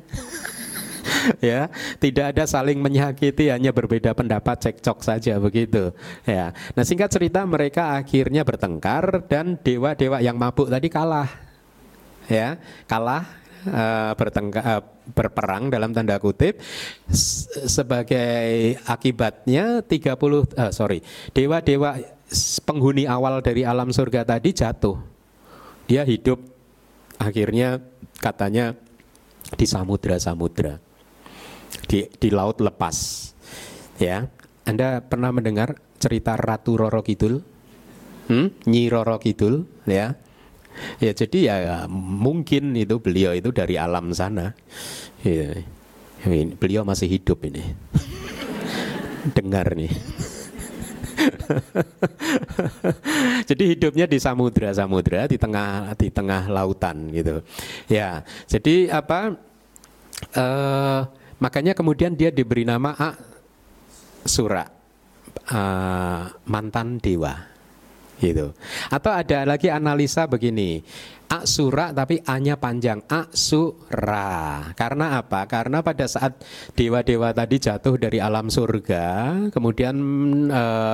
Ya, tidak ada saling menyakiti, hanya berbeda pendapat, cekcok saja begitu. Ya, nah singkat cerita mereka akhirnya bertengkar dan dewa-dewa yang mabuk tadi kalah. Ya, kalah. berperang dalam tanda kutip, sebagai akibatnya dewa-dewa penghuni awal dari alam surga tadi jatuh. Dia hidup akhirnya katanya di samudra-samudra, di laut lepas. Ya, Anda pernah mendengar cerita Ratu Roro Kidul? Nyi Roro Kidul, ya. Ya, jadi ya mungkin itu beliau itu dari alam sana. Ya, beliau masih hidup ini. Dengar nih. Jadi hidupnya di samudra-samudra, di tengah lautan gitu. Ya, jadi makanya kemudian dia diberi nama Asura, mantan dewa gitu. Atau ada lagi analisa begini, Asura tapi A-nya panjang, Asura. Karena apa? Karena pada saat dewa-dewa tadi jatuh dari alam surga, kemudian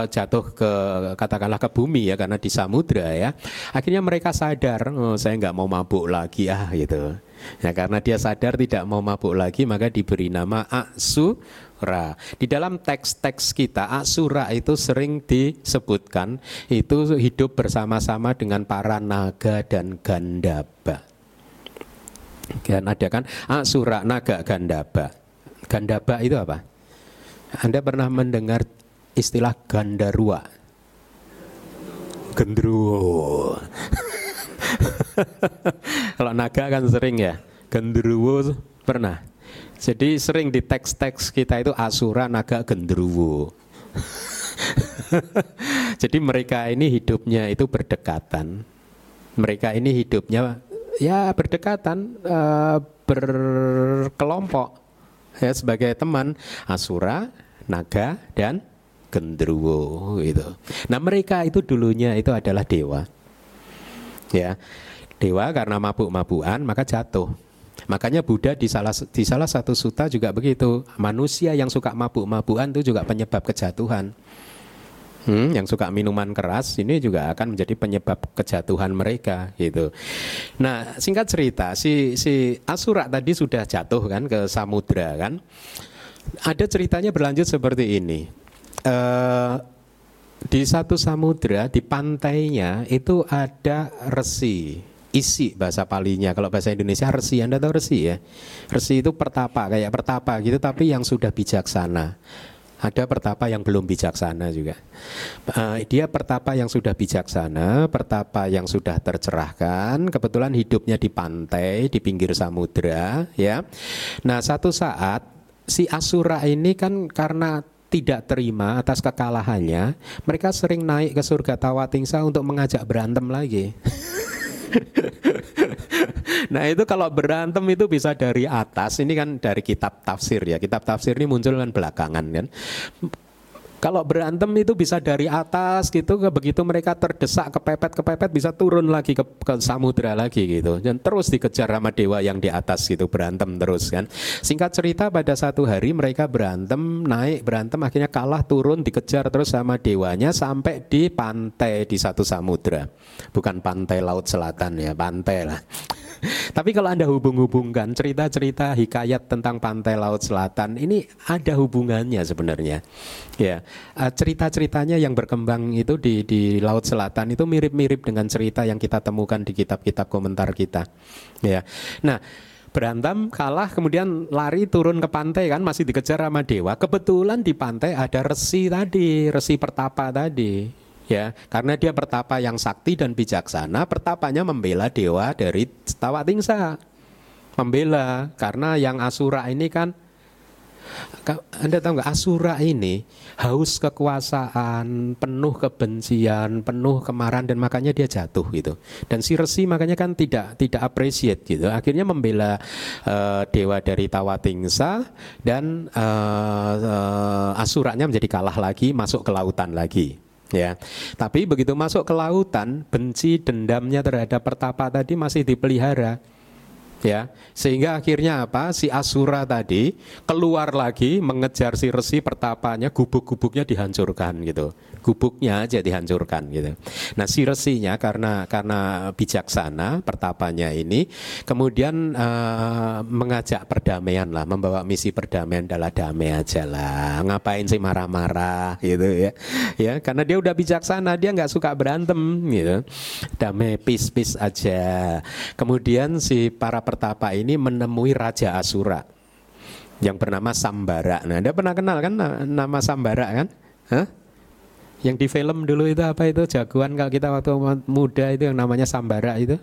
jatuh ke, katakanlah ke bumi ya, karena di samudra ya. Akhirnya mereka sadar, oh, saya nggak mau mabuk lagi gitu. Ya, karena dia sadar tidak mau mabuk lagi, maka diberi nama Asura. Di dalam teks-teks kita, Asura itu sering disebutkan itu hidup bersama-sama dengan para naga dan gandaba. Dan ada kan Asura, naga, gandaba. Gandaba itu apa? Anda pernah mendengar istilah gandarwa? Gendruwo. Kalau naga kan sering ya, gendruwo pernah. Jadi sering di teks-teks kita itu Asura, naga, gendruwo. Jadi mereka ini hidupnya itu berdekatan. Mereka ini hidupnya ya berdekatan, berkelompok ya, sebagai teman Asura, naga, dan gendruwo gitu. Nah mereka itu dulunya itu adalah dewa. Ya, dewa karena mabuk-mabukan maka jatuh. Makanya Buddha di salah satu sutta juga begitu. Manusia yang suka mabuk-mabukan itu juga penyebab kejatuhan. Yang suka minuman keras ini juga akan menjadi penyebab kejatuhan mereka gitu. Nah, singkat cerita si Asura tadi sudah jatuh kan ke samudra kan. Ada ceritanya berlanjut seperti ini. Di satu samudra, di pantainya itu ada resi, isi bahasa Palinya. Kalau bahasa Indonesia resi, Anda tahu resi ya? Resi itu pertapa, kayak pertapa gitu, tapi yang sudah bijaksana. Ada pertapa yang belum bijaksana juga. Dia pertapa yang sudah bijaksana, pertapa yang sudah tercerahkan, kebetulan hidupnya di pantai, di pinggir samudra, ya. Nah, satu saat si Asura ini kan karena tidak terima atas kekalahannya, mereka sering naik ke surga Tawatingsa untuk mengajak berantem lagi. Nah itu kalau berantem itu bisa dari atas. Ini kan dari kitab tafsir ya. Kitab tafsir ini muncul kan belakangan kan. Kalau berantem itu bisa dari atas gitu, begitu mereka terdesak, kepepet bisa turun lagi ke samudra lagi gitu. Dan terus dikejar sama dewa yang di atas gitu, berantem terus kan. Singkat cerita pada satu hari mereka berantem, naik berantem, akhirnya kalah, turun, dikejar terus sama dewanya sampai di pantai di satu samudra. Bukan pantai laut selatan ya, pantai lah. Tapi kalau Anda hubung-hubungkan cerita-cerita hikayat tentang pantai laut selatan, ini ada hubungannya sebenarnya. Ya, cerita-ceritanya yang berkembang itu di laut selatan itu mirip-mirip dengan cerita yang kita temukan di kitab-kitab komentar kita. Ya. Nah, berantem, kalah, kemudian lari turun ke pantai kan, masih dikejar sama dewa. Kebetulan di pantai ada resi tadi, resi pertapa tadi. Ya, karena dia pertapa yang sakti dan bijaksana, pertapanya membela dewa dari Tawatingsa. Membela, karena yang Asura ini kan, Anda tahu nggak, Asura ini haus kekuasaan, penuh kebencian, penuh kemarahan, dan makanya dia jatuh gitu. Dan si resi makanya kan tidak appreciate gitu. Akhirnya membela dewa dari Tawatingsa, dan Asuranya menjadi kalah lagi, masuk ke lautan lagi. Ya, tapi begitu masuk ke lautan, benci dendamnya terhadap pertapa tadi masih dipelihara. ya. Sehingga akhirnya apa? Si Asura tadi keluar lagi mengejar si resi pertapanya, gubuk-gubuknya dihancurkan gitu. Gubuknya aja dihancurkan gitu. Nah, si resinya karena bijaksana pertapanya ini kemudian mengajak perdamaian lah, membawa misi perdamaian, adalah damai aja lah. Ngapain sih marah-marah gitu ya. Ya, karena dia udah bijaksana, dia enggak suka berantem gitu. Damai, peace-peace aja. Kemudian si para pertapa ini menemui Raja Asura yang bernama Sambara. Nah, Anda pernah kenal kan nama Sambara kan? Hah? Yang di film dulu itu apa itu jagoan kalau kita waktu muda itu yang namanya Sambara itu.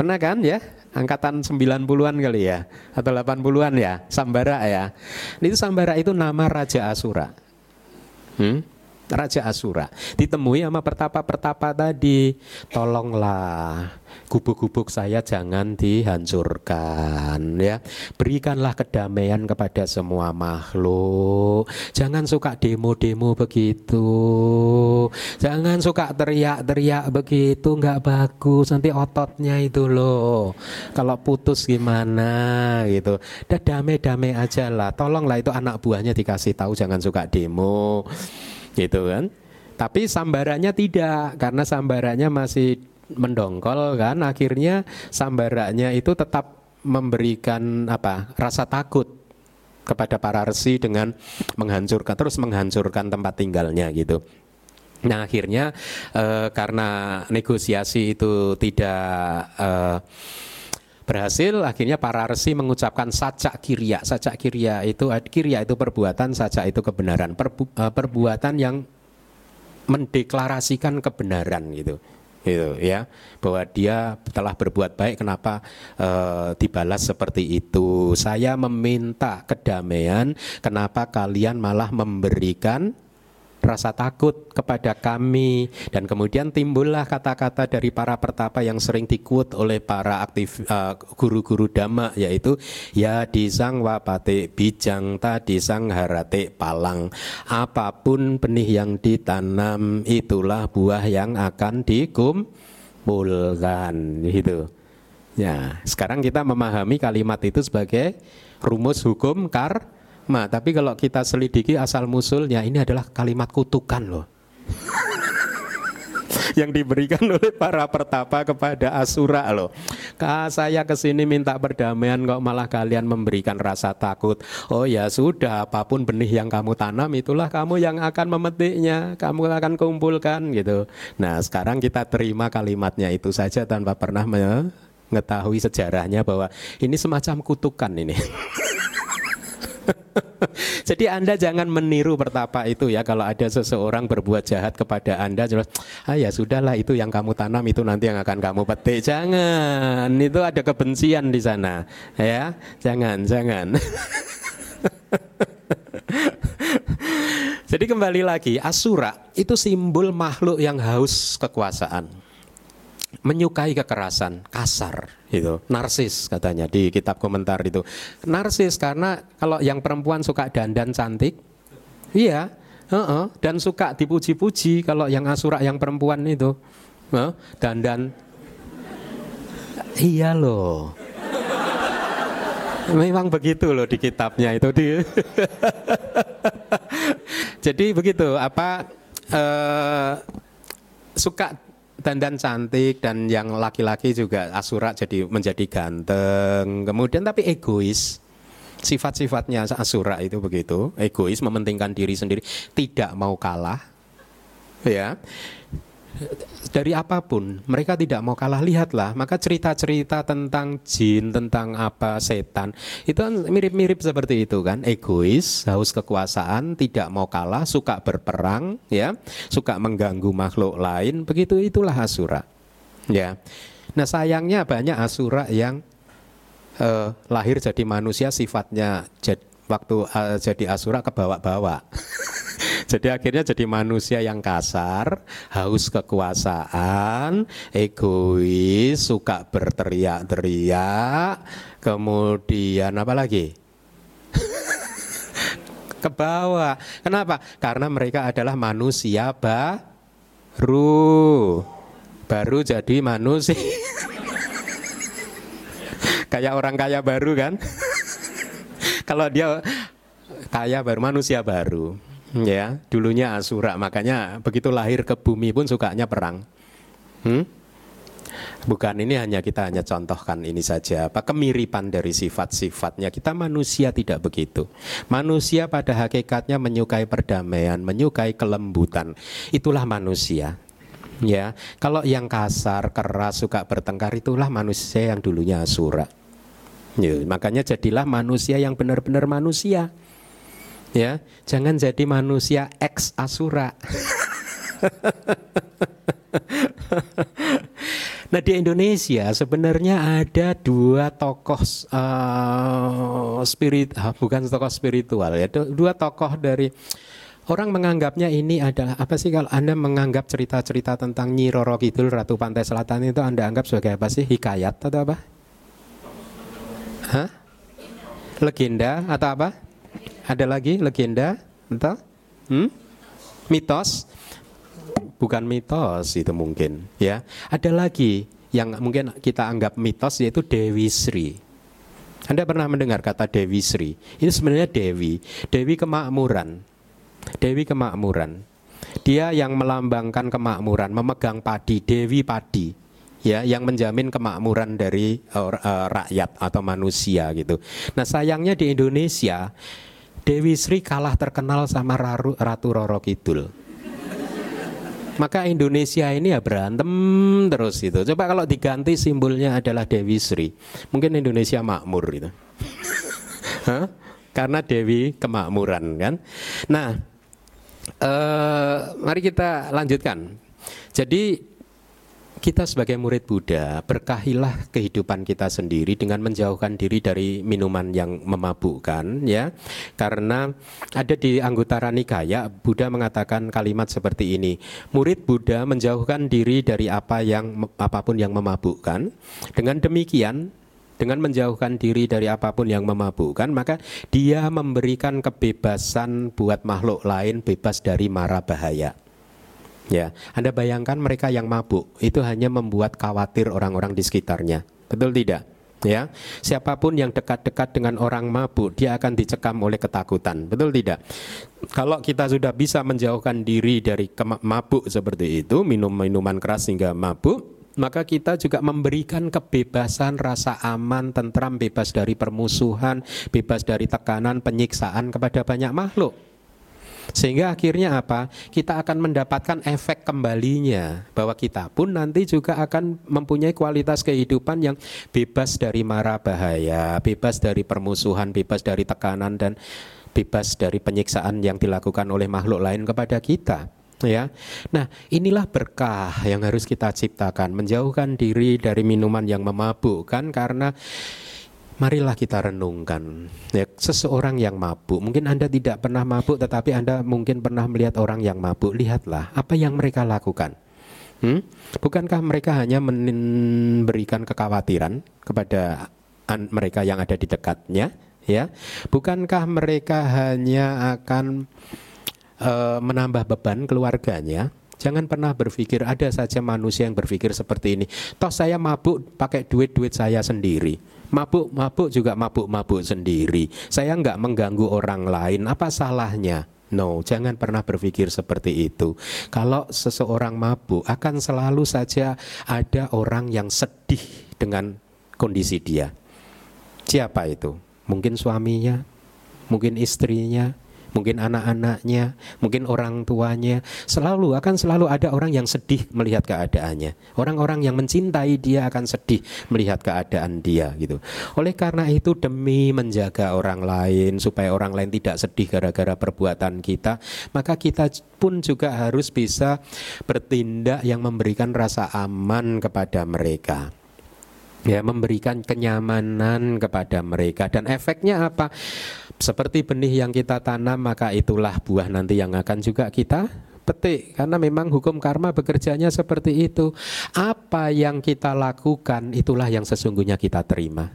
Pernah kan ya? Angkatan 90-an kali ya atau 80-an ya, Sambara ya. Itu Sambara itu nama Raja Asura. Raja Asura ditemui sama pertapa-pertapa tadi, tolonglah gubuk-gubuk saya jangan dihancurkan ya, berikanlah kedamaian kepada semua makhluk, jangan suka demo-demo begitu, jangan suka teriak-teriak begitu, nggak bagus nanti ototnya itu loh kalau putus gimana gitu, udah damai-damai aja lah, tolonglah. Itu anak buahnya dikasih tahu jangan suka demo gitu kan, tapi Sambaranya tidak, karena Sambaranya masih mendongkol kan, akhirnya Sambaranya itu tetap memberikan apa, rasa takut kepada para resi dengan menghancurkan, terus menghancurkan tempat tinggalnya gitu. Nah akhirnya karena negosiasi itu tidak berhasil, akhirnya para resi mengucapkan sajak kirya. Sajak kirya itu, kirya itu perbuatan, sajak itu kebenaran. Perbuatan yang mendeklarasikan kebenaran gitu. Gitu ya, bahwa dia telah berbuat baik, kenapa dibalas seperti itu? Saya meminta kedamaian, kenapa kalian malah memberikan rasa takut kepada kami? Dan kemudian timbullah kata-kata dari para pertapa yang sering dikut oleh para aktif guru-guru Dhamma, yaitu ya disang wapate bijang ta disang harate palang, apapun benih yang ditanam itulah buah yang akan dikumpulkan gitu. Ya, sekarang kita memahami kalimat itu sebagai rumus hukum karma. Tapi kalau kita selidiki asal musulnya, ini adalah kalimat kutukan loh yang diberikan oleh para pertapa kepada Asura loh. Saya kesini minta perdamaian kok malah kalian memberikan rasa takut. Oh ya sudah, apapun benih yang kamu tanam itulah kamu yang akan memetiknya, kamu akan kumpulkan gitu. Nah sekarang kita terima kalimatnya itu saja tanpa pernah mengetahui sejarahnya bahwa ini semacam kutukan ini. Jadi Anda jangan meniru pertapa itu ya. Kalau ada seseorang berbuat jahat kepada Anda, ya sudahlah itu yang kamu tanam itu nanti yang akan kamu petik. Jangan, itu ada kebencian di sana ya. Jangan. Jadi kembali lagi, Asura itu simbol makhluk yang haus kekuasaan, menyukai kekerasan, kasar gitu. Narsis katanya di kitab komentar itu. Narsis karena kalau yang perempuan suka dandan cantik. Iya, dan suka dipuji-puji kalau yang Asura yang perempuan itu. Dandan. Iya loh. Memang begitu loh di kitabnya itu di. Jadi begitu apa suka dandan cantik, dan yang laki-laki juga Asura jadi menjadi ganteng. Kemudian tapi egois. Sifat-sifatnya Asura itu begitu, egois, mementingkan diri sendiri, tidak mau kalah. Ya. Dari apapun, mereka tidak mau kalah. Lihatlah, maka cerita-cerita tentang jin, tentang apa, setan, itu mirip-mirip seperti itu kan. Egois, haus kekuasaan, tidak mau kalah, suka berperang ya, suka mengganggu makhluk lain. Begitu itulah Asura ya. Nah sayangnya banyak Asura yang lahir jadi manusia, sifatnya jadi Asura kebawa-bawa. Jadi akhirnya jadi manusia yang kasar, haus kekuasaan, egois, suka berteriak-teriak, kemudian apa lagi? Kebawa. Kenapa? Karena mereka adalah manusia baru jadi manusia. Kayak orang kaya baru kan. Kalau dia kaya baru, manusia baru ya, dulunya Asura, makanya begitu lahir ke bumi pun sukanya perang. Bukan, ini hanya kita hanya contohkan ini saja, apa kemiripan dari sifat-sifatnya. Kita manusia tidak begitu. Manusia pada hakikatnya menyukai perdamaian, menyukai kelembutan. Itulah manusia. Ya, kalau yang kasar, keras, suka bertengkar, itulah manusia yang dulunya Asura. Ya, makanya jadilah manusia yang benar-benar manusia. Ya, jangan jadi manusia ex Asura. Nah, di Indonesia sebenarnya ada dua tokoh dua tokoh dari orang menganggapnya ini adalah apa sih, kalau Anda menganggap cerita-cerita tentang Nyi Roro Kidul, Ratu Pantai Selatan itu Anda anggap sebagai apa sih, hikayat atau apa? Legenda atau apa? Ada lagi legenda atau mitos? Bukan mitos itu mungkin ya. Ada lagi yang mungkin kita anggap mitos, yaitu Dewi Sri. Anda pernah mendengar kata Dewi Sri? Itu sebenarnya Dewi kemakmuran. Dewi kemakmuran. Dia yang melambangkan kemakmuran, memegang padi, Dewi padi. Ya, yang menjamin kemakmuran dari rakyat atau manusia gitu. Nah, sayangnya di Indonesia Dewi Sri kalah terkenal sama Ratu Roro Kidul. Maka Indonesia ini ya berantem terus itu. Coba kalau diganti simbolnya adalah Dewi Sri, mungkin Indonesia makmur gitu. Karena Dewi kemakmuran kan. Nah, mari kita lanjutkan. Jadi kita sebagai murid Buddha, berkahilah kehidupan kita sendiri dengan menjauhkan diri dari minuman yang memabukkan ya. Karena ada di Anguttara Nikaya, Buddha mengatakan kalimat seperti ini. Murid Buddha menjauhkan diri dari apapun yang memabukkan. Dengan demikian, dengan menjauhkan diri dari apapun yang memabukkan, maka dia memberikan kebebasan buat makhluk lain, bebas dari mara bahaya. Ya, Anda bayangkan mereka yang mabuk itu hanya membuat khawatir orang-orang di sekitarnya. Betul tidak? Ya, siapapun yang dekat-dekat dengan orang mabuk, dia akan dicekam oleh ketakutan. Betul tidak? Kalau kita sudah bisa menjauhkan diri dari mabuk seperti itu, minuman keras hingga mabuk, maka kita juga memberikan kebebasan, rasa aman, tentram, bebas dari permusuhan, bebas dari tekanan, penyiksaan kepada banyak makhluk. Sehingga akhirnya apa? Kita akan mendapatkan efek kembalinya, bahwa kita pun nanti juga akan mempunyai kualitas kehidupan yang bebas dari mara bahaya, bebas dari permusuhan, bebas dari tekanan, dan bebas dari penyiksaan yang dilakukan oleh makhluk lain kepada kita ya. Nah, inilah berkah yang harus kita ciptakan, menjauhkan diri dari minuman yang memabukkan. Karena marilah kita renungkan ya, seseorang yang mabuk, mungkin Anda tidak pernah mabuk, tetapi Anda mungkin pernah melihat orang yang mabuk. Lihatlah apa yang mereka lakukan. Bukankah mereka hanya memberikan kekhawatiran kepada mereka yang ada di dekatnya ya? Bukankah mereka hanya akan menambah beban keluarganya? Jangan pernah berpikir, ada saja manusia yang berpikir seperti ini. Toh saya mabuk pakai duit-duit saya sendiri. Mabuk-mabuk juga mabuk-mabuk sendiri. Saya enggak mengganggu orang lain, apa salahnya? No, jangan pernah berpikir seperti itu. Kalau seseorang mabuk, akan selalu saja ada orang yang sedih dengan kondisi dia. Siapa itu? Mungkin suaminya, mungkin istrinya, mungkin anak-anaknya, mungkin orang tuanya. Akan selalu ada orang yang sedih melihat keadaannya. Orang-orang yang mencintai dia akan sedih melihat keadaan dia gitu. Oleh karena itu, demi menjaga orang lain, supaya orang lain tidak sedih gara-gara perbuatan kita, maka kita pun juga harus bisa bertindak yang memberikan rasa aman kepada mereka. Ya, memberikan kenyamanan kepada mereka. Dan efeknya apa? Seperti benih yang kita tanam, maka itulah buah nanti yang akan juga kita petik. Karena memang hukum karma bekerjanya seperti itu. Apa yang kita lakukan, itulah yang sesungguhnya kita terima.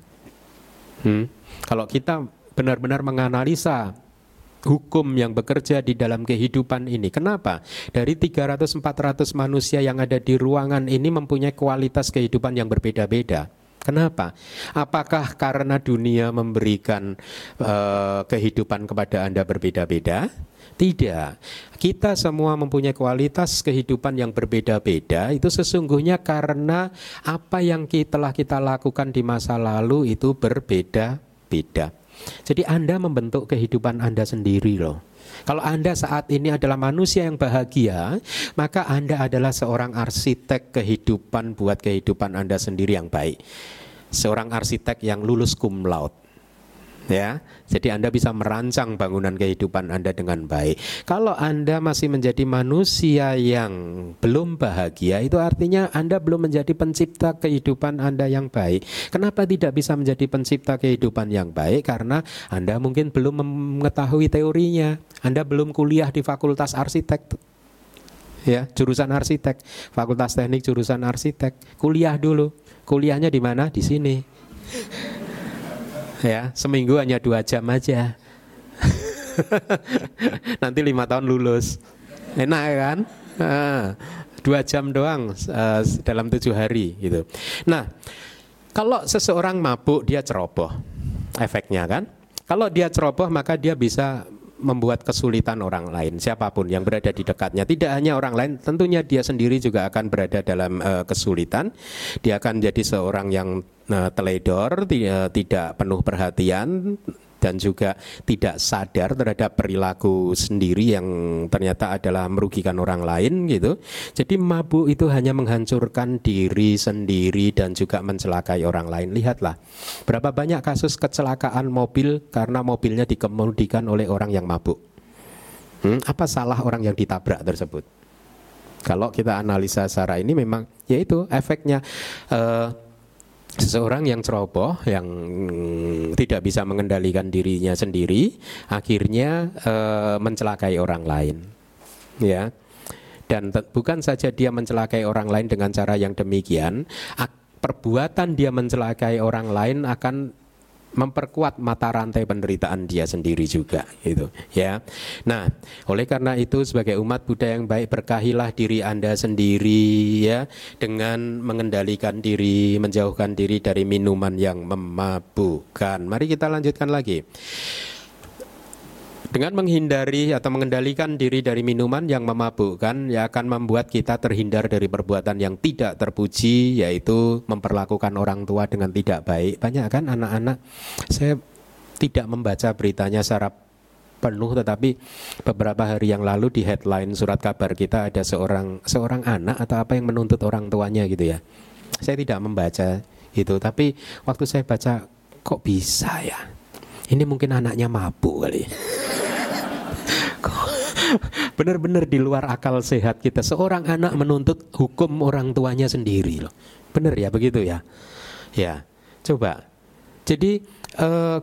Kalau kita benar-benar menganalisa hukum yang bekerja di dalam kehidupan ini. Kenapa? Dari 300-400 manusia yang ada di ruangan ini mempunyai kualitas kehidupan yang berbeda-beda. Kenapa? Apakah karena dunia memberikan kehidupan kepada Anda berbeda-beda? Tidak. Kita semua mempunyai kualitas kehidupan yang berbeda-beda. Itu sesungguhnya karena apa yang telah kita lakukan di masa lalu itu berbeda-beda. Jadi Anda membentuk kehidupan Anda sendiri loh. Kalau Anda saat ini adalah manusia yang bahagia, maka Anda adalah seorang arsitek kehidupan buat kehidupan Anda sendiri yang baik. Seorang arsitek yang lulus cum laude. Ya, jadi Anda bisa merancang bangunan kehidupan Anda dengan baik. Kalau Anda masih menjadi manusia yang belum bahagia, itu artinya Anda belum menjadi pencipta kehidupan Anda yang baik. Kenapa tidak bisa menjadi pencipta kehidupan yang baik? Karena Anda mungkin belum mengetahui teorinya. Anda belum kuliah di fakultas arsitek, ya, jurusan arsitek, fakultas teknik jurusan arsitek. Kuliah dulu. Kuliahnya di mana? Di sini. Ya, seminggu hanya 2 jam aja. Nanti 5 tahun lulus. Enak kan? 2 jam doang dalam 7 hari gitu. Nah, kalau seseorang mabuk dia ceroboh efeknya kan. Kalau dia ceroboh maka dia bisa membuat kesulitan orang lain, siapapun yang berada di dekatnya. Tidak hanya orang lain, tentunya dia sendiri juga akan berada dalam kesulitan. Dia akan jadi seorang yang teledor, tidak penuh perhatian, dan juga tidak sadar terhadap perilaku sendiri yang ternyata adalah merugikan orang lain gitu. Jadi mabuk itu hanya menghancurkan diri sendiri dan juga mencelakai orang lain. Lihatlah berapa banyak kasus kecelakaan mobil karena mobilnya dikemudikan oleh orang yang mabuk. Apa salah orang yang ditabrak tersebut? Kalau kita analisa secara ini memang yaitu efeknya seseorang yang ceroboh, yang tidak bisa mengendalikan dirinya sendiri, akhirnya mencelakai orang lain, ya. Dan bukan saja dia mencelakai orang lain dengan cara yang demikian, perbuatan dia mencelakai orang lain akan memperkuat mata rantai penderitaan dia sendiri juga gitu ya. Nah, oleh karena itu sebagai umat Buddha yang baik, berkahilah diri Anda sendiri ya, dengan mengendalikan diri, menjauhkan diri dari minuman yang memabukkan. Mari kita lanjutkan lagi. Dengan menghindari atau mengendalikan diri dari minuman yang memabukkan, ya akan membuat kita terhindar dari perbuatan yang tidak terpuji, yaitu memperlakukan orang tua dengan tidak baik. Banyak kan anak-anak, saya tidak membaca beritanya secara penuh, tetapi beberapa hari yang lalu di headline surat kabar kita ada seorang anak atau apa yang menuntut orang tuanya gitu ya. Saya tidak membaca gitu, tapi waktu saya baca kok bisa ya? Ini mungkin anaknya mabuk kali. Benar-benar di luar akal sehat kita. Seorang anak menuntut hukum orang tuanya sendiri loh. Benar ya begitu ya. Ya, coba. Jadi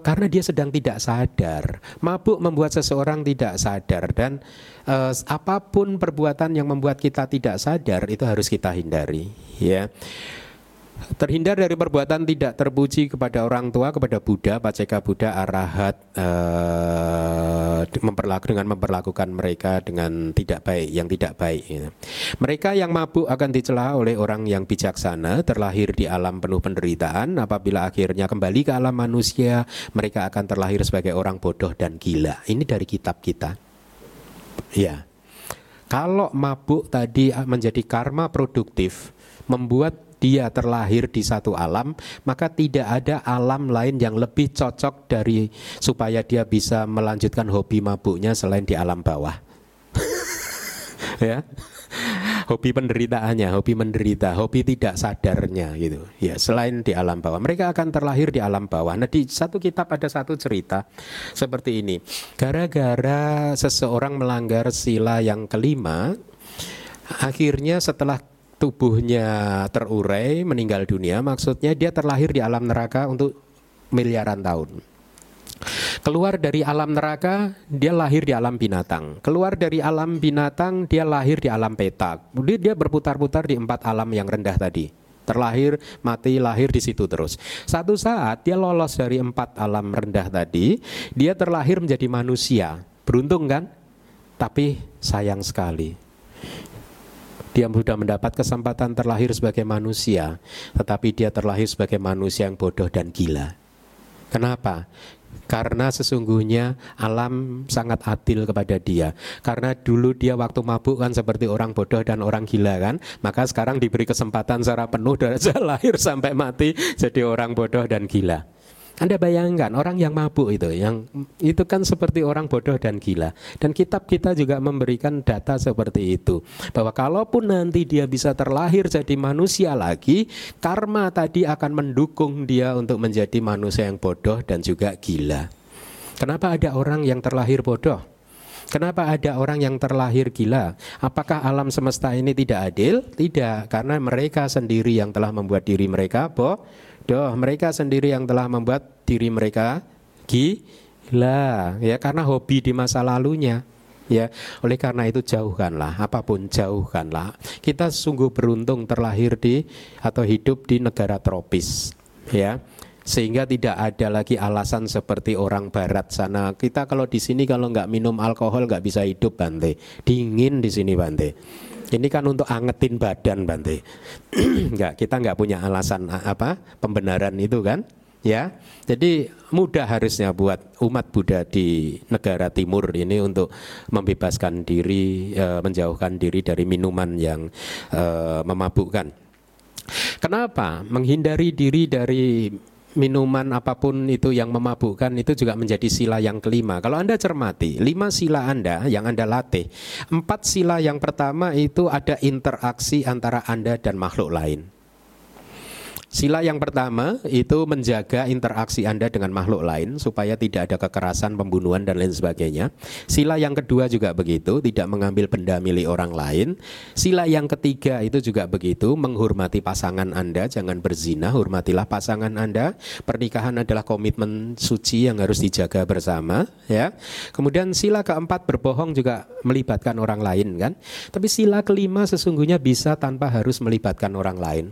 karena dia sedang tidak sadar. Mabuk membuat seseorang tidak sadar. Dan apapun perbuatan yang membuat kita tidak sadar itu harus kita hindari ya. Terhindar dari perbuatan tidak terpuji kepada orang tua, kepada Buddha, paceka Buddha, arahat, memperlakukan mereka dengan tidak baik, yang tidak baik gitu. Mereka yang mabuk akan dicela oleh orang yang bijaksana, terlahir di alam penuh penderitaan. Apabila akhirnya kembali ke alam manusia, mereka akan terlahir sebagai orang bodoh dan gila. Ini dari kitab kita ya. Kalau mabuk tadi menjadi karma produktif, membuat dia terlahir di satu alam, maka tidak ada alam lain yang lebih cocok dari supaya dia bisa melanjutkan hobi mabuknya selain di alam bawah. Ya. Hobi penderitaannya, hobi menderita, hobi tidak sadarnya gitu. Ya, selain di alam bawah, mereka akan terlahir di alam bawah. Nah, di satu kitab ada satu cerita seperti ini. Gara-gara seseorang melanggar sila yang kelima, akhirnya setelah tubuhnya terurai, meninggal dunia, maksudnya dia terlahir di alam neraka untuk miliaran tahun. Keluar dari alam neraka, dia lahir di alam binatang. Keluar dari alam binatang, dia lahir di alam petak. Kemudian dia berputar-putar di 4 alam yang rendah tadi. Terlahir, mati, lahir di situ terus. Satu saat dia lolos dari 4 alam rendah tadi, dia terlahir menjadi manusia. Beruntung kan? Tapi sayang sekali Dia sudah mendapat kesempatan terlahir sebagai manusia, tetapi dia terlahir sebagai manusia yang bodoh dan gila. Kenapa? Karena sesungguhnya alam sangat adil kepada dia. Karena dulu dia waktu mabuk kan seperti orang bodoh dan orang gila kan, maka sekarang diberi kesempatan secara penuh dari lahir sampai mati jadi orang bodoh dan gila. Anda bayangkan orang yang mabuk itu, yang itu kan seperti orang bodoh dan gila. Dan kitab kita juga memberikan data seperti itu, bahwa kalaupun nanti dia bisa terlahir jadi manusia lagi, karma tadi akan mendukung dia untuk menjadi manusia yang bodoh dan juga gila. Kenapa ada orang yang terlahir bodoh? Kenapa ada orang yang terlahir gila? Apakah alam semesta ini tidak adil? Tidak, karena mereka sendiri yang telah membuat diri mereka bodoh. Mereka sendiri yang telah membuat diri mereka gila. Ya, karena hobi di masa lalunya. Ya, oleh karena itu jauhkanlah, apapun jauhkanlah. Kita sungguh beruntung terlahir di atau hidup di negara tropis. Ya. Sehingga tidak ada lagi alasan seperti orang barat sana. Kita kalau di sini kalau nggak minum alkohol nggak bisa hidup, Bante. Dingin di sini, Bante. Ini kan untuk angetin badan, Bante. Kita nggak punya alasan pembenaran itu kan? Ya, jadi mudah harusnya buat umat Buddha di negara timur ini untuk membebaskan diri, menjauhkan diri dari minuman yang memabukkan. Kenapa? Menghindari diri dari minuman apapun itu yang memabukkan itu juga menjadi sila yang kelima. Kalau Anda cermati, 5 sila Anda yang Anda latih, 4 sila yang pertama itu ada interaksi antara Anda dan makhluk lain. Sila yang pertama itu menjaga interaksi Anda dengan makhluk lain supaya tidak ada kekerasan, pembunuhan dan lain sebagainya. Sila yang kedua juga begitu, tidak mengambil benda milik orang lain. Sila yang ketiga itu juga begitu, menghormati pasangan Anda, jangan berzina, hormatilah pasangan Anda. Pernikahan adalah komitmen suci yang harus dijaga bersama, ya. Kemudian sila keempat berbohong juga melibatkan orang lain kan. Tapi sila kelima sesungguhnya bisa tanpa harus melibatkan orang lain.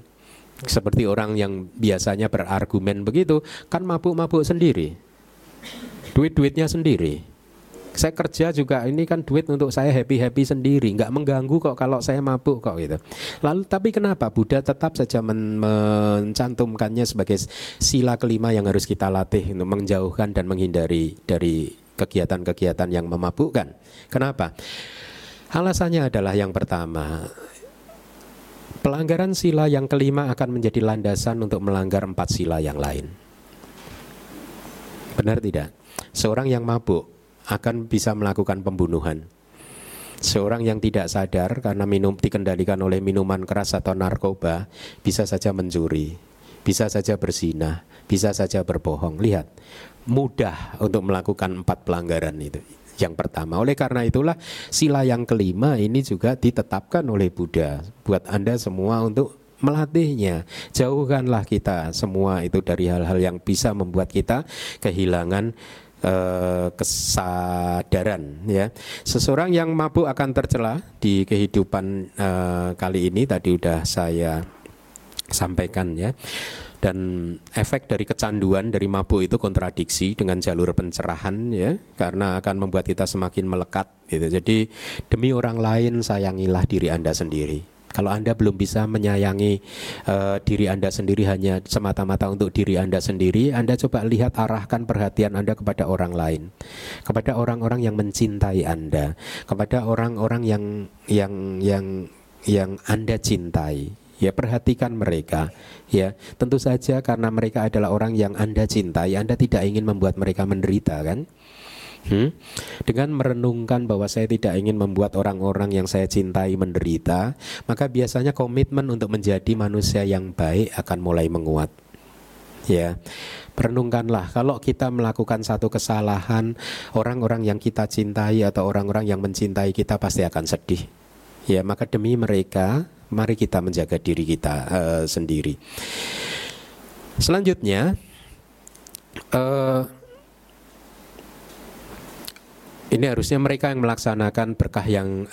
Seperti orang yang biasanya berargumen begitu, kan mabuk-mabuk sendiri, duit-duitnya sendiri. Saya kerja juga ini kan duit untuk saya happy-happy sendiri, nggak mengganggu kok kalau saya mabuk kok gitu. Lalu tapi kenapa Buddha tetap saja mencantumkannya sebagai sila kelima yang harus kita latih untuk menjauhkan dan menghindari dari kegiatan-kegiatan yang memabukkan? Kenapa? Alasannya adalah yang pertama, pelanggaran sila yang kelima akan menjadi landasan untuk melanggar 4 sila yang lain. Benar tidak? Seorang yang mabuk akan bisa melakukan pembunuhan. Seorang yang tidak sadar karena dikendalikan oleh minuman keras atau narkoba bisa saja mencuri, bisa saja berzina, bisa saja berbohong. Lihat, mudah untuk melakukan 4 pelanggaran itu. Yang pertama, oleh karena itulah sila yang kelima ini juga ditetapkan oleh Buddha buat Anda semua untuk melatihnya. Jauhkanlah kita semua itu dari hal-hal yang bisa membuat kita kehilangan kesadaran, ya. Seseorang yang mabuk akan tercela di kehidupan kali ini tadi sudah saya sampaikan, ya. Dan efek dari kecanduan dari mabuk itu kontradiksi dengan jalur pencerahan, ya, karena akan membuat kita semakin melekat gitu. Jadi demi orang lain sayangilah diri Anda sendiri. Kalau Anda belum bisa menyayangi diri Anda sendiri hanya semata-mata untuk diri Anda sendiri, Anda coba lihat, arahkan perhatian Anda kepada orang lain, kepada orang-orang yang mencintai Anda, kepada orang-orang yang Anda cintai. Ya, perhatikan mereka, ya. Tentu saja karena mereka adalah orang yang Anda cintai, Anda tidak ingin membuat mereka menderita kan? Dengan merenungkan bahwa saya tidak ingin membuat orang-orang yang saya cintai menderita, maka biasanya komitmen untuk menjadi manusia yang baik akan mulai menguat. Ya, renungkanlah kalau kita melakukan satu kesalahan, orang-orang yang kita cintai atau orang-orang yang mencintai kita pasti akan sedih. Ya, maka demi mereka mari kita menjaga diri kita sendiri. Selanjutnya, ini harusnya mereka yang melaksanakan berkah yang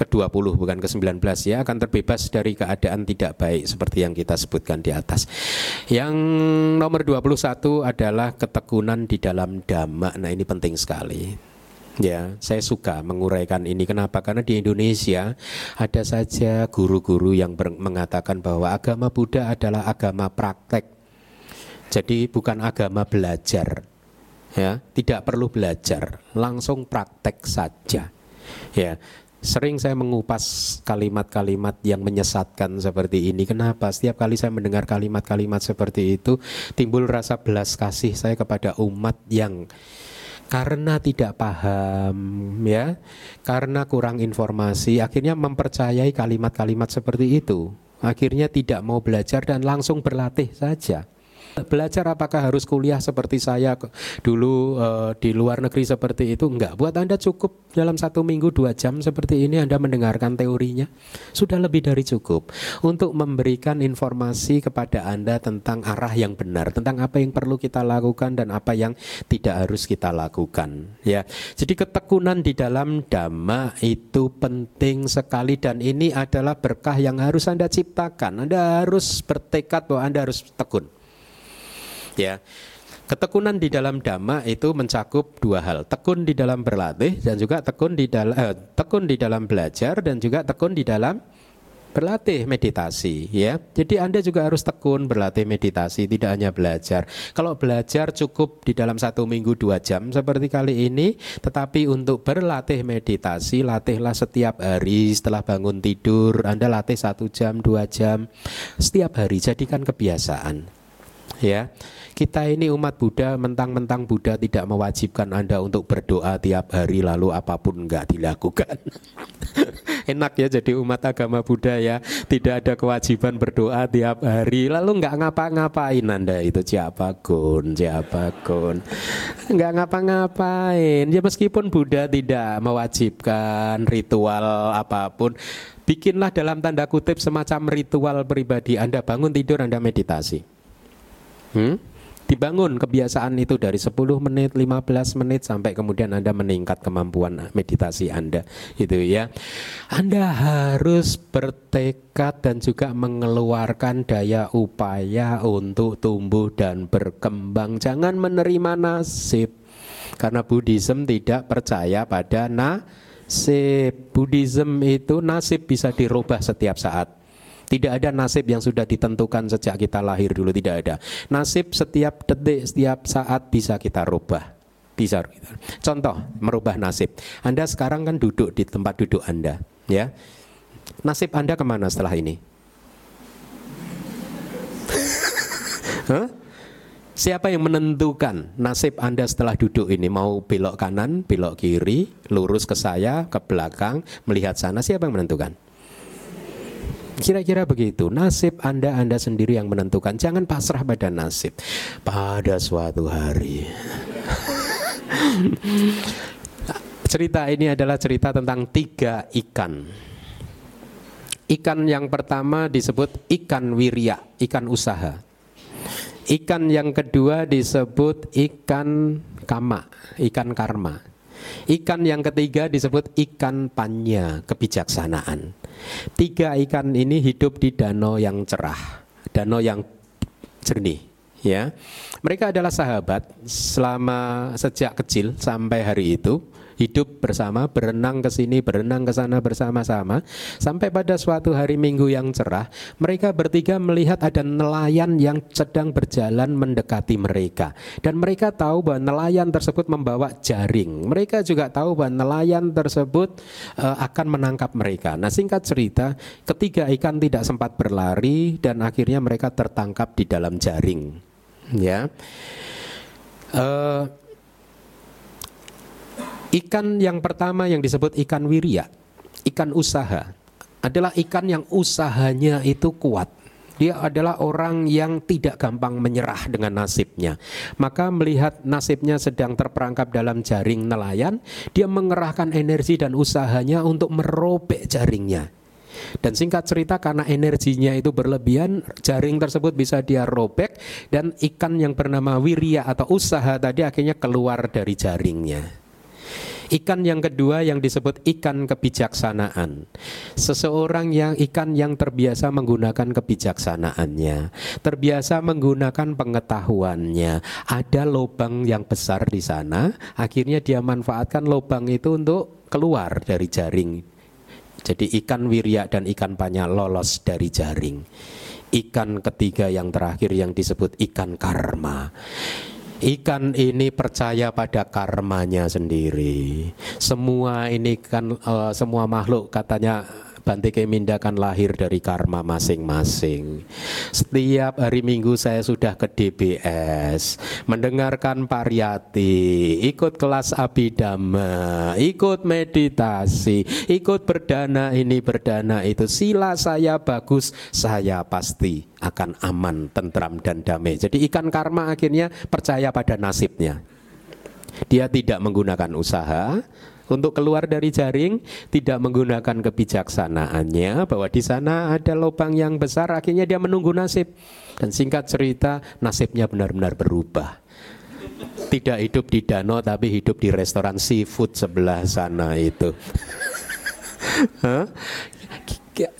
ke-20 bukan ke-19 ya, akan terbebas dari keadaan tidak baik seperti yang kita sebutkan di atas. Yang nomor 21 adalah ketekunan di dalam Dhamma. Nah ini penting sekali. Ya, saya suka menguraikan ini. Kenapa? Karena di Indonesia ada saja guru-guru yang mengatakan bahwa agama Buddha adalah agama praktek. Jadi bukan agama belajar. Ya, tidak perlu belajar, langsung praktek saja. Ya, sering saya mengupas kalimat-kalimat yang menyesatkan seperti ini. Kenapa? Setiap kali saya mendengar kalimat-kalimat seperti itu, timbul rasa belas kasih saya kepada umat yang karena tidak paham, ya, karena kurang informasi, akhirnya mempercayai kalimat-kalimat seperti itu. Akhirnya tidak mau belajar dan langsung berlatih saja. Belajar apakah harus kuliah seperti saya dulu di luar negeri seperti itu? Enggak, buat Anda cukup dalam 1 minggu 2 jam seperti ini Anda mendengarkan teorinya. Sudah lebih dari cukup untuk memberikan informasi kepada Anda tentang arah yang benar, tentang apa yang perlu kita lakukan dan apa yang tidak harus kita lakukan, ya. Jadi ketekunan di dalam Dhamma itu penting sekali dan ini adalah berkah yang harus Anda ciptakan. Anda harus bertekad bahwa Anda harus tekun. Ya, ketekunan di dalam Dhamma itu mencakup 2 hal, tekun di dalam berlatih dan juga tekun di dalam belajar dan juga tekun di dalam berlatih meditasi, ya. Jadi Anda juga harus tekun berlatih meditasi, tidak hanya belajar. Kalau belajar cukup di dalam 1 minggu 2 jam seperti kali ini, tetapi untuk berlatih meditasi latihlah setiap hari setelah bangun tidur. Anda latih 1 jam, 2 jam setiap hari, jadikan kebiasaan. Ya, kita ini umat Buddha, mentang-mentang Buddha tidak mewajibkan Anda untuk berdoa tiap hari lalu apapun enggak dilakukan. Enak ya jadi umat agama Buddha ya, tidak ada kewajiban berdoa tiap hari lalu enggak ngapa-ngapain Anda itu siapa kun. Enggak ngapa-ngapain. Ya meskipun Buddha tidak mewajibkan ritual apapun, bikinlah dalam tanda kutip semacam ritual pribadi Anda, bangun tidur Anda meditasi. Dibangun kebiasaan itu dari 10 menit, 15 menit sampai kemudian Anda meningkat kemampuan meditasi Anda, gitu ya. Anda harus bertekad dan juga mengeluarkan daya upaya untuk tumbuh dan berkembang. Jangan menerima nasib. Karena Buddhism tidak percaya pada nasib. Buddhism itu nasib bisa dirubah setiap saat. Tidak ada nasib yang sudah ditentukan sejak kita lahir dulu, tidak ada. Nasib setiap detik, setiap saat bisa kita rubah. Bisa. Contoh, merubah nasib. Anda sekarang kan duduk di tempat duduk Anda, ya. Nasib Anda kemana setelah ini? Siapa yang menentukan nasib Anda setelah duduk ini? Mau belok kanan, belok kiri, lurus ke saya, ke belakang, melihat sana, siapa yang menentukan? Kira-kira begitu, nasib Anda sendiri yang menentukan. Jangan pasrah pada nasib. Pada suatu hari cerita ini adalah cerita tentang 3 ikan. Ikan yang pertama disebut ikan wirya, ikan usaha. Ikan yang kedua disebut ikan kama, ikan karma. Ikan yang ketiga disebut ikan panya, kebijaksanaan. 3 ikan ini hidup di danau yang cerah, danau yang jernih, ya. Mereka adalah sahabat selama sejak kecil sampai hari itu, hidup bersama, berenang ke sini, berenang ke sana bersama-sama. Sampai pada suatu hari Minggu yang cerah, mereka bertiga melihat ada nelayan yang sedang berjalan mendekati mereka. Dan mereka tahu bahwa nelayan tersebut membawa jaring. Mereka juga tahu bahwa nelayan tersebut akan menangkap mereka. Nah, singkat cerita, 3 ikan tidak sempat berlari dan akhirnya mereka tertangkap di dalam jaring. Ya, ikan yang pertama yang disebut ikan wirya, ikan usaha, adalah ikan yang usahanya itu kuat. Dia adalah orang yang tidak gampang menyerah dengan nasibnya. Maka melihat nasibnya sedang terperangkap dalam jaring nelayan, dia mengerahkan energi dan usahanya untuk merobek jaringnya. Dan singkat cerita karena energinya itu berlebihan, jaring tersebut bisa dia robek dan ikan yang bernama wirya atau usaha tadi akhirnya keluar dari jaringnya. Ikan yang kedua yang disebut ikan kebijaksanaan. Seseorang yang ikan yang terbiasa menggunakan kebijaksanaannya, terbiasa menggunakan pengetahuannya. Ada lubang yang besar di sana, akhirnya dia manfaatkan lubang itu untuk keluar dari jaring. Jadi ikan wirya dan ikan panya lolos dari jaring. Ikan ketiga yang terakhir yang disebut ikan karma. Ikan ini percaya pada karmanya sendiri. Semua ini kan semua makhluk katanya Bante Keminda kan lahir dari karma masing-masing. Setiap hari Minggu saya sudah ke DBS, mendengarkan pariyati, ikut kelas Abhidharma, ikut meditasi, ikut berdana ini berdana itu. Sila saya bagus, saya pasti akan aman, tentram dan damai. Jadi ikan karma akhirnya percaya pada nasibnya. Dia tidak menggunakan usaha untuk keluar dari jaring, tidak menggunakan kebijaksanaannya bahwa di sana ada lubang yang besar, akhirnya dia menunggu nasib. Dan singkat cerita, nasibnya benar-benar berubah. Tidak hidup di danau, tapi hidup di restoran seafood sebelah sana itu.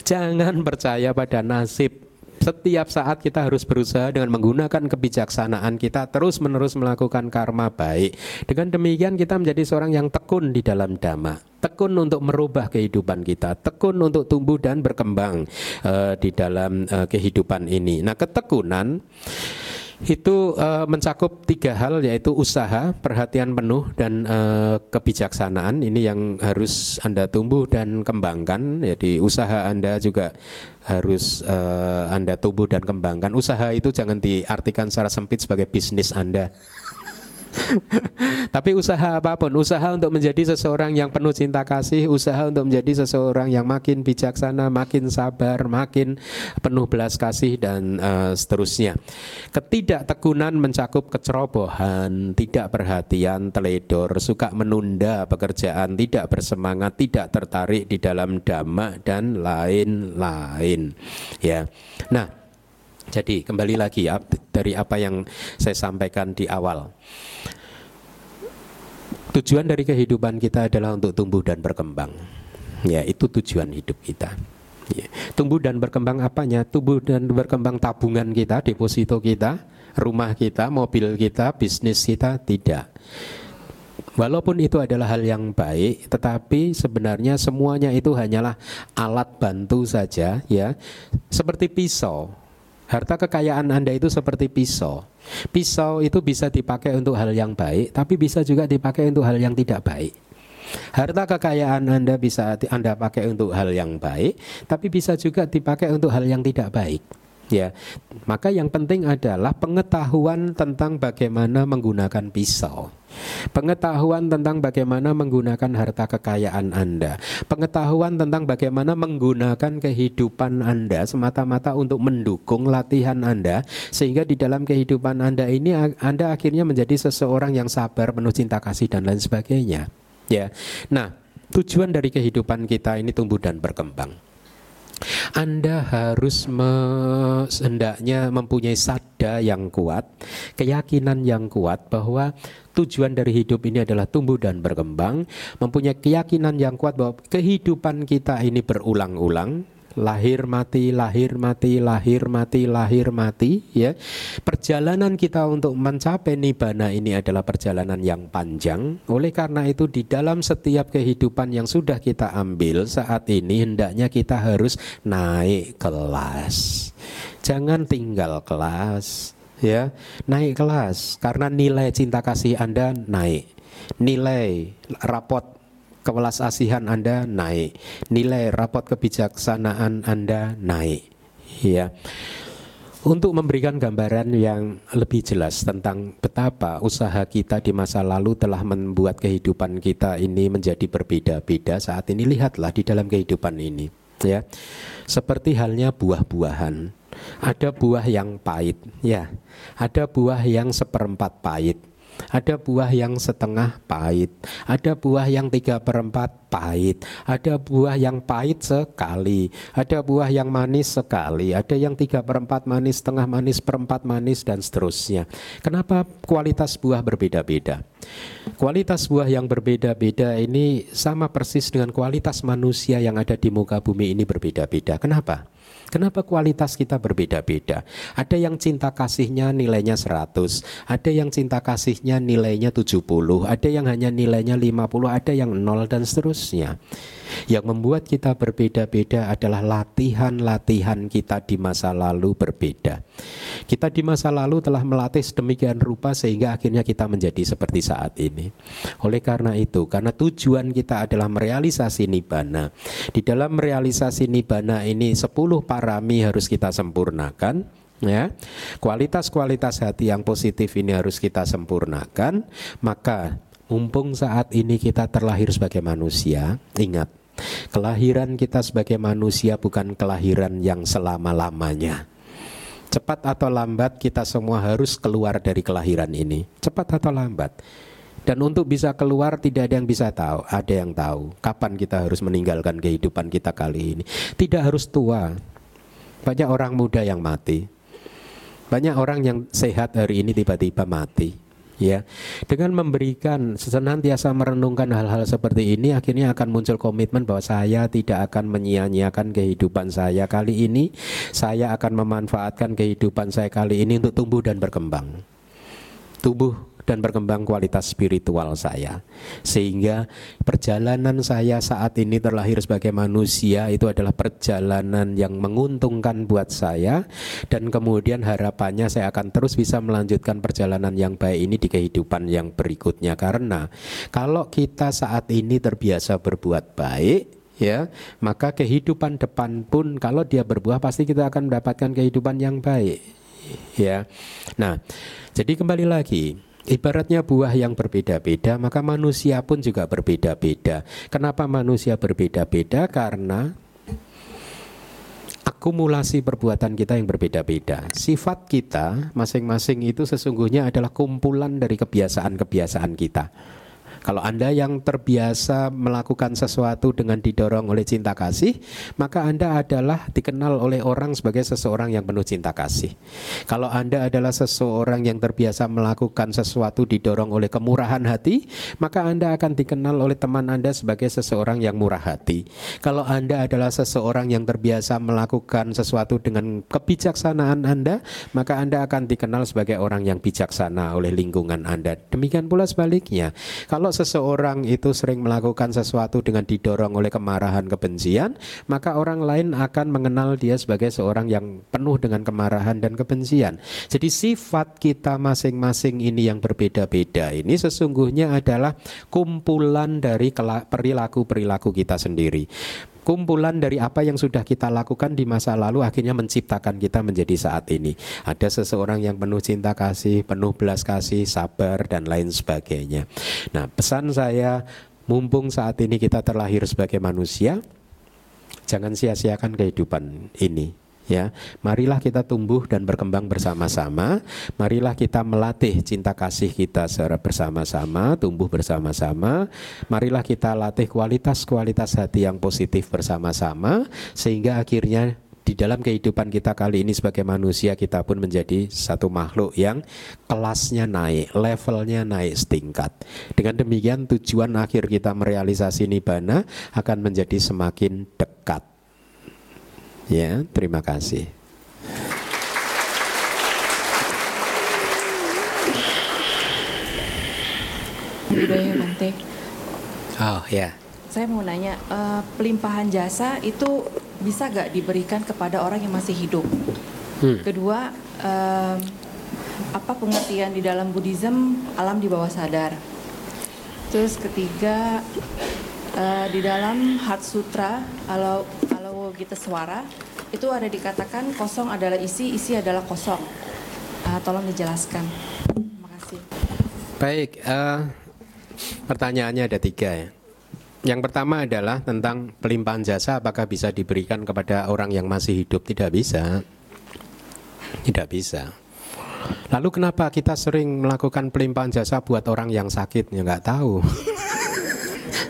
Jangan percaya pada nasib. Setiap saat kita harus berusaha dengan menggunakan kebijaksanaan kita, terus-menerus melakukan karma baik. Dengan demikian kita menjadi seorang yang tekun di dalam Dhamma, tekun untuk merubah kehidupan kita, tekun untuk tumbuh dan berkembang di dalam kehidupan ini. Nah, ketekunan itu mencakup tiga hal, yaitu usaha, perhatian penuh, dan kebijaksanaan. Ini yang harus Anda tumbuh dan kembangkan. Jadi usaha Anda juga harus Anda tumbuh dan kembangkan. Usaha itu jangan diartikan secara sempit sebagai bisnis Anda. Tapi usaha apapun, usaha untuk menjadi seseorang yang penuh cinta kasih, usaha untuk menjadi seseorang yang makin bijaksana, makin sabar, makin penuh belas kasih, dan seterusnya. Ketidaktegunan mencakup kecerobohan, tidak perhatian, teledor, suka menunda pekerjaan, tidak bersemangat, tidak tertarik di dalam Dhamma, dan lain-lain, ya. Nah, jadi kembali lagi ya, dari apa yang saya sampaikan di awal. Tujuan dari kehidupan kita adalah untuk tumbuh dan berkembang. Ya, itu tujuan hidup kita. Ya. Tumbuh dan berkembang apanya? Tumbuh dan berkembang tabungan kita, deposito kita, rumah kita, mobil kita, bisnis kita, tidak. Walaupun itu adalah hal yang baik, tetapi sebenarnya semuanya itu hanyalah alat bantu saja, ya. Seperti pisau. Harta kekayaan Anda itu seperti pisau. Pisau itu bisa dipakai untuk hal yang baik, tapi bisa juga dipakai untuk hal yang tidak baik. Harta kekayaan Anda bisa Anda pakai untuk hal yang baik, tapi bisa juga dipakai untuk hal yang tidak baik. Ya, maka yang penting adalah pengetahuan tentang bagaimana menggunakan pisau, pengetahuan tentang bagaimana menggunakan harta kekayaan Anda, pengetahuan tentang bagaimana menggunakan kehidupan Anda semata-mata untuk mendukung latihan Anda, sehingga di dalam kehidupan Anda ini Anda akhirnya menjadi seseorang yang sabar, penuh cinta kasih, dan lain sebagainya. Ya, nah tujuan dari kehidupan kita ini tumbuh dan berkembang. Anda harus hendaknya mempunyai sadda yang kuat, keyakinan yang kuat bahwa tujuan dari hidup ini adalah tumbuh dan berkembang. Mempunyai keyakinan yang kuat bahwa kehidupan kita ini berulang-ulang, lahir mati, lahir mati, lahir mati, lahir mati, ya. Perjalanan kita untuk mencapai Nibbana ini adalah perjalanan yang panjang. Oleh karena itu di dalam setiap kehidupan yang sudah kita ambil saat ini, hendaknya kita harus naik kelas. Jangan tinggal kelas, ya. Naik kelas, karena nilai cinta kasih Anda naik, nilai rapot kewelas asihan Anda naik, nilai rapot kebijaksanaan Anda naik, ya. Untuk memberikan gambaran yang lebih jelas tentang betapa usaha kita di masa lalu telah membuat kehidupan kita ini menjadi berbeda-beda saat ini, lihatlah di dalam kehidupan ini, ya. Seperti halnya buah-buahan, ada buah yang pahit, ya. Ada buah yang seperempat pahit, ada buah yang setengah pahit, ada buah yang 3/4 pahit, ada buah yang pahit sekali, ada buah yang manis sekali, ada yang 3/4 manis, setengah manis, perempat manis, dan seterusnya. Kenapa kualitas buah berbeda-beda? Kualitas buah yang berbeda-beda ini sama persis dengan kualitas manusia yang ada di muka bumi ini berbeda-beda. Kenapa? Kenapa kualitas kita berbeda-beda? Ada yang cinta kasihnya nilainya 100, ada yang cinta kasihnya nilainya 70, ada yang hanya nilainya 50, ada yang 0 dan seterusnya. Yang membuat kita berbeda-beda adalah latihan-latihan kita di masa lalu berbeda. Kita di masa lalu telah melatih sedemikian rupa sehingga akhirnya kita menjadi seperti saat ini. Oleh karena itu, karena tujuan kita adalah merealisasi Nibbana. Di dalam merealisasi Nibbana ini 10 parami harus kita sempurnakan, ya. Kualitas-kualitas hati yang positif ini harus kita sempurnakan. Maka mumpung saat ini kita terlahir sebagai manusia, ingat, kelahiran kita sebagai manusia bukan kelahiran yang selama-lamanya. Cepat atau lambat kita semua harus keluar dari kelahiran ini, cepat atau lambat. Dan untuk bisa keluar tidak ada yang bisa tahu, ada yang tahu kapan kita harus meninggalkan kehidupan kita kali ini. Tidak harus tua, banyak orang muda yang mati, banyak orang yang sehat hari ini tiba-tiba mati. Ya, dengan memberikan senantiasa merenungkan hal-hal seperti ini, akhirnya akan muncul komitmen bahwa saya tidak akan menyia-nyiakan kehidupan saya kali ini. Saya akan memanfaatkan kehidupan saya kali ini untuk tumbuh dan berkembang. Tumbuh dan berkembang kualitas spiritual saya, sehingga perjalanan saya saat ini terlahir sebagai manusia itu adalah perjalanan yang menguntungkan buat saya. Dan kemudian harapannya saya akan terus bisa melanjutkan perjalanan yang baik ini di kehidupan yang berikutnya. Karena kalau kita saat ini terbiasa berbuat baik, ya, maka kehidupan depan pun kalau dia berbuah pasti kita akan mendapatkan kehidupan yang baik, ya. Nah, jadi kembali lagi, ibaratnya buah yang berbeda-beda, maka manusia pun juga berbeda-beda. Kenapa manusia berbeda-beda? Karena akumulasi perbuatan kita yang berbeda-beda. Sifat kita masing-masing itu sesungguhnya adalah kumpulan dari kebiasaan-kebiasaan kita. Kalau Anda yang terbiasa melakukan sesuatu dengan didorong oleh cinta kasih, maka Anda adalah dikenal oleh orang sebagai seseorang yang penuh cinta kasih. Kalau Anda adalah seseorang yang terbiasa melakukan sesuatu didorong oleh kemurahan hati, maka Anda akan dikenal oleh teman Anda sebagai seseorang yang murah hati. Kalau Anda adalah seseorang yang terbiasa melakukan sesuatu dengan kebijaksanaan Anda, maka Anda akan dikenal sebagai orang yang bijaksana oleh lingkungan Anda. Demikian pula sebaliknya. Kalau seseorang itu sering melakukan sesuatu dengan didorong oleh kemarahan, kebencian, maka orang lain akan mengenal dia sebagai seorang yang penuh dengan kemarahan dan kebencian. Jadi sifat kita masing-masing ini yang berbeda-beda ini sesungguhnya adalah kumpulan dari perilaku-perilaku kita sendiri. Kumpulan dari apa yang sudah kita lakukan di masa lalu akhirnya menciptakan kita menjadi saat ini. Ada seseorang yang penuh cinta kasih, penuh belas kasih, sabar, dan lain sebagainya. Nah, pesan saya, mumpung saat ini kita terlahir sebagai manusia, jangan sia-siakan kehidupan ini. Ya, marilah kita tumbuh dan berkembang bersama-sama. Marilah kita melatih cinta kasih kita secara bersama-sama, tumbuh bersama-sama. Marilah kita latih kualitas-kualitas hati yang positif bersama-sama, sehingga akhirnya di dalam kehidupan kita kali ini sebagai manusia kita pun menjadi satu makhluk yang kelasnya naik, levelnya naik setingkat. Dengan demikian tujuan akhir kita merealisasi Nibbana akan menjadi semakin dekat. Ya, terima kasih. Budaya Bante. Oh ya. Saya mau nanya, pelimpahan jasa itu bisa gak diberikan kepada orang yang masih hidup? Kedua, apa pengertian di dalam Buddhism alam di bawah sadar? Terus ketiga, di dalam Heart Sutra kita suara itu ada dikatakan kosong adalah isi, isi adalah kosong. Tolong dijelaskan. Terima kasih. Baik, pertanyaannya ada 3 ya. Yang pertama adalah tentang pelimpahan jasa apakah bisa diberikan kepada orang yang masih hidup? Tidak bisa. Tidak bisa. Lalu kenapa kita sering melakukan pelimpahan jasa buat orang yang sakit? Ya nggak tahu.